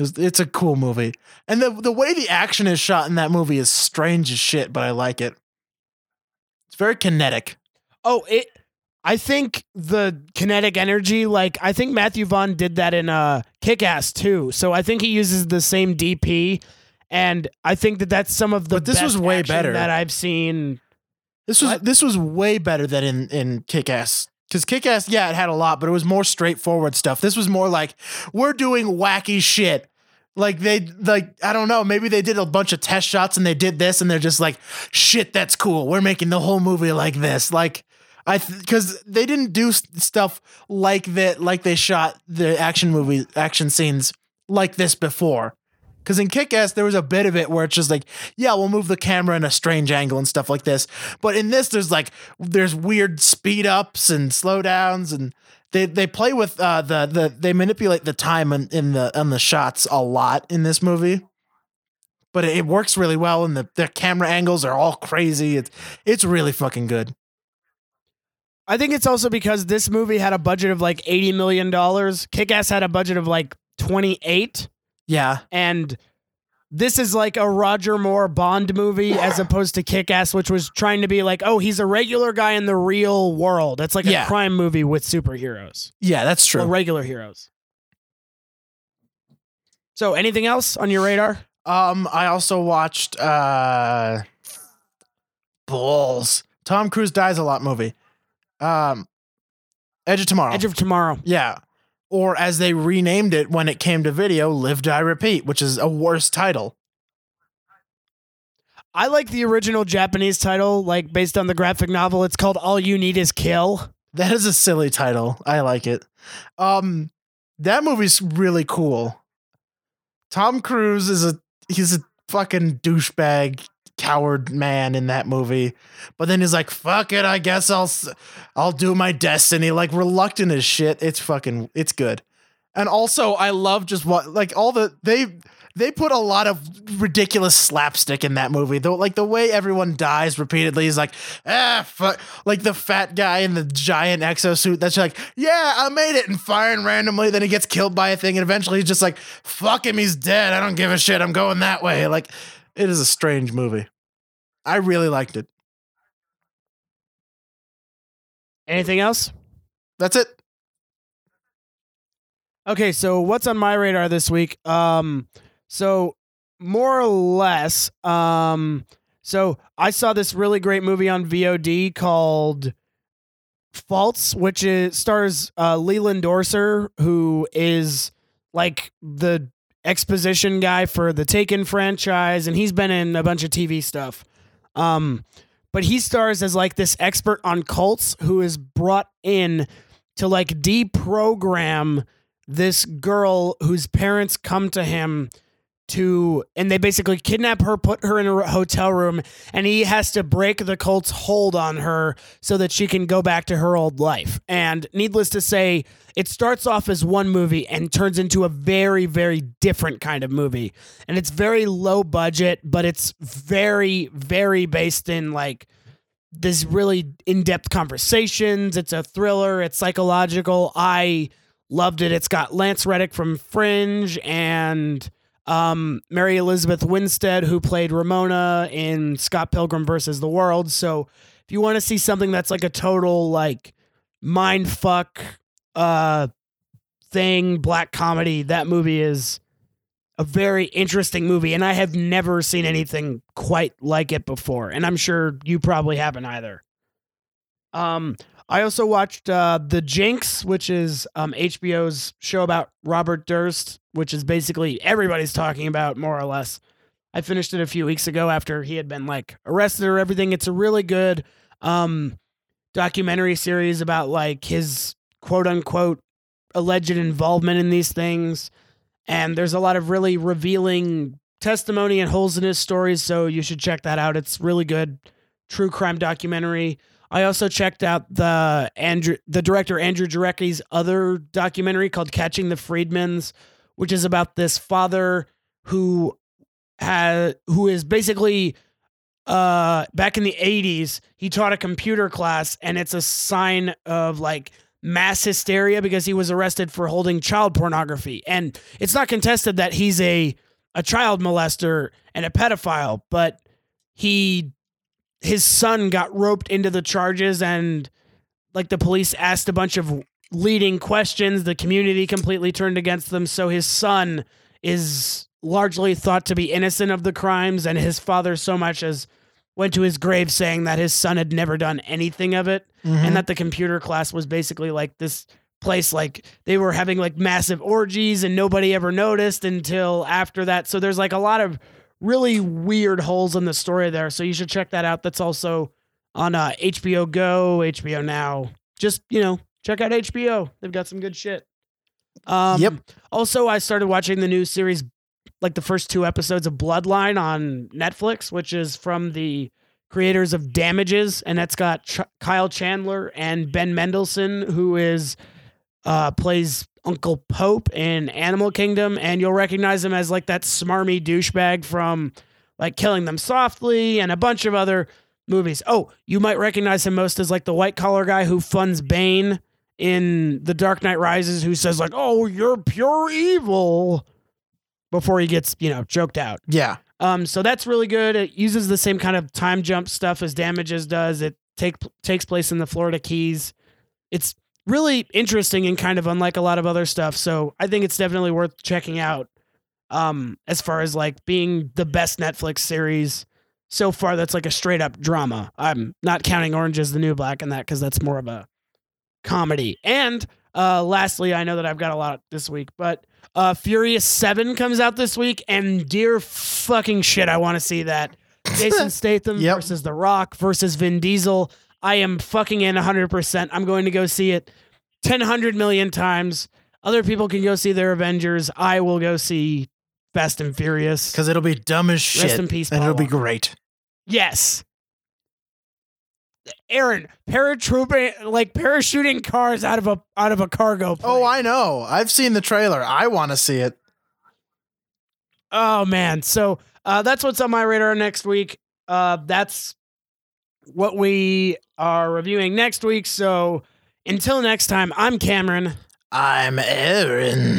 It's a cool movie. And the way the action is shot in that movie is strange as shit, but I like it. It's very kinetic. Oh, I think the kinetic energy, like, I think Matthew Vaughn did that in Kick-Ass too. So I think he uses the same DP, and I think that that's some of the best was way better that I've seen. This was way better than in Kick-Ass. Because Kick-Ass, yeah, it had a lot, but it was more straightforward stuff. This was more like, we're doing wacky shit. Like, I don't know, maybe they did a bunch of test shots and they did this, and they're just like, shit, that's cool. We're making the whole movie like this. Like, because they didn't do stuff like that, like they shot the action scenes like this before. Because in Kick-Ass, there was a bit of it where it's just like, yeah, we'll move the camera in a strange angle and stuff like this. But in this, there's weird speed ups and slow downs, and they play with they manipulate the time on the shots a lot in this movie. But it works really well, and the camera angles are all crazy. It's really fucking good. I think it's also because this movie had a budget of like $80 million. Kick-Ass had a budget of like 28. Yeah. And this is like a Roger Moore Bond movie as opposed to Kick-Ass, which was trying to be like, oh, he's a regular guy in the real world. It's like a crime movie with superheroes. Yeah, that's true. Or regular heroes. So anything else on your radar? I also watched Bulls. Tom Cruise dies a lot movie. Edge of Tomorrow. Edge of Tomorrow. Yeah. Or as they renamed it when it came to video, Live, Die, Repeat, which is a worse title. I like the original Japanese title, like based on the graphic novel. It's called All You Need Is Kill. That is a silly title. I like it. That movie's really cool. Tom Cruise is he's a fucking douchebag, coward man in that movie, but then he's like, fuck it, I guess I'll do my destiny, like reluctant as shit. It's good. And also I love just what, like, all the they put a lot of ridiculous slapstick in that movie though, like the way everyone dies repeatedly is like, fuck, like the fat guy in the giant exosuit that's like, yeah, I made it, and firing randomly, then he gets killed by a thing, and eventually he's just like, fuck him, he's dead, I don't give a shit, I'm going that way. Like, it is a strange movie. I really liked it. Anything else? That's it. Okay, so what's on my radar this week? So more or less, so I saw this really great movie on VOD called Faults, which stars Leland Dorser, who is like the exposition guy for the Taken franchise, and he's been in a bunch of TV stuff. But he stars as like this expert on cults who is brought in to like deprogram this girl whose parents come to him and they basically kidnap her, put her in a hotel room, and he has to break the cult's hold on her so that she can go back to her old life. And needless to say, it starts off as one movie and turns into a very, very different kind of movie. And it's very low budget, but it's very, very based in like this really in-depth conversations. It's a thriller. It's psychological. I loved it. It's got Lance Reddick from Fringe and Mary Elizabeth Winstead, who played Ramona in Scott Pilgrim versus the World. So if you want to see something that's like a total like mind fuck thing, black comedy, that movie is a very interesting movie, and I have never seen anything quite like it before, and I'm sure you probably haven't either. I also watched The Jinx, which is HBO's show about Robert Durst, which is basically everybody's talking about, more or less. I finished it a few weeks ago after he had been like arrested or everything. It's a really good documentary series about like his quote unquote alleged involvement in these things. And there's a lot of really revealing testimony and holes in his stories. So you should check that out. It's really good. True crime documentary. I also checked out the director Andrew Jarecki's other documentary called Catching the Freedmans, which is about this father who is basically back in the 80s, he taught a computer class, and it's a sign of like mass hysteria because he was arrested for holding child pornography. And it's not contested that he's a child molester and a pedophile, but his son got roped into the charges, and like the police asked a bunch of leading questions. The community completely turned against them. So his son is largely thought to be innocent of the crimes, and his father so much as went to his grave saying that his son had never done anything of it. Mm-hmm. And that the computer class was basically like this place, like they were having like massive orgies and nobody ever noticed until after that. So there's like a lot of really weird holes in the story there. So you should check that out. That's also on HBO Go, HBO Now. Just, check out HBO. They've got some good shit. Yep. Also, I started watching the new series, like the first two episodes of Bloodline on Netflix, which is from the creators of Damages. And that's got Kyle Chandler and Ben Mendelsohn, who is plays Uncle Pope in Animal Kingdom, and you'll recognize him as like that smarmy douchebag from like Killing Them Softly and a bunch of other movies. Oh, you might recognize him most as like the white collar guy who funds Bane in The Dark Knight Rises, who says like, "Oh, you're pure evil," before he gets, choked out. Yeah. So that's really good. It uses the same kind of time jump stuff as Damages does. It takes place in the Florida Keys. It's really interesting and kind of unlike a lot of other stuff. So I think it's definitely worth checking out as far as like being the best Netflix series so far. That's like a straight up drama. I'm not counting Orange Is the New Black in that, because that's more of a comedy. And lastly, I know that I've got a lot this week, but Furious 7 comes out this week, and dear fucking shit, I want to see that. Jason Statham versus The Rock versus Vin Diesel. I am fucking in 100%. I'm going to go see it 100 million times. Other people can go see their Avengers. I will go see Fast and Furious. Because it'll be dumb as shit. Rest in peace, and Paul it'll be great. Yes. Aaron, parachuting cars out of a cargo plane. Oh, I know. I've seen the trailer. I want to see it. Oh, man. So that's what's on my radar next week. That's what we are reviewing next week. So until next time, I'm Cameron. I'm Aaron.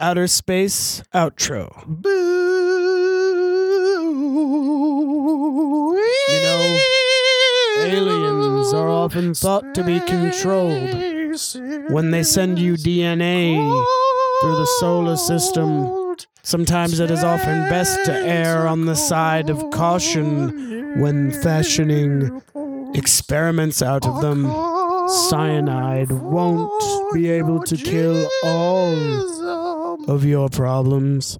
Outer Space Outro. Boo. Aliens are often thought to be controlled when they send you DNA through the solar system. Sometimes it is often best to err on the side of caution when fashioning experiments out of them. Cyanide won't be able to kill all of your problems.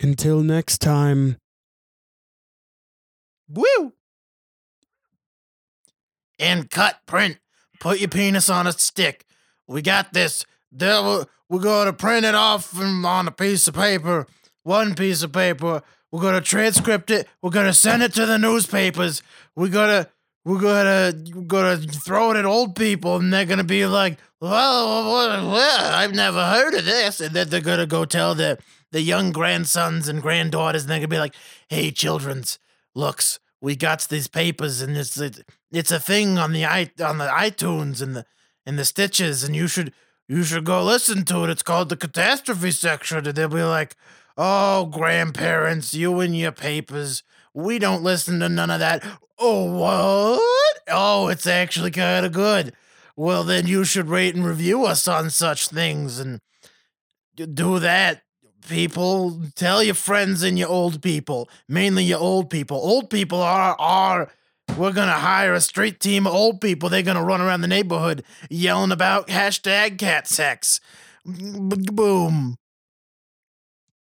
Until next time. Woo! And cut print. Put your penis on a stick. We got this. We're going to print it off on a piece of paper. One piece of paper. We're going to transcript it. We're going to send it to the newspapers. We're going to throw it at old people, and they're going to be like, well, I've never heard of this. And then they're going to go tell the young grandsons and granddaughters, and they're going to be like, hey, children's, looks. We got these papers, and it's a thing on the iTunes and the Stitches, and you should go listen to it. It's called the Catastrophe Section, and they'll be like, "Oh, grandparents, you and your papers. We don't listen to none of that." Oh, what? Oh, it's actually kind of good. Well, then you should rate and review us on such things, and do that. People, tell your friends and your old people, mainly your old people. Old people are we're going to hire a street team of old people. They're going to run around the neighborhood yelling about hashtag cat sex. Boom.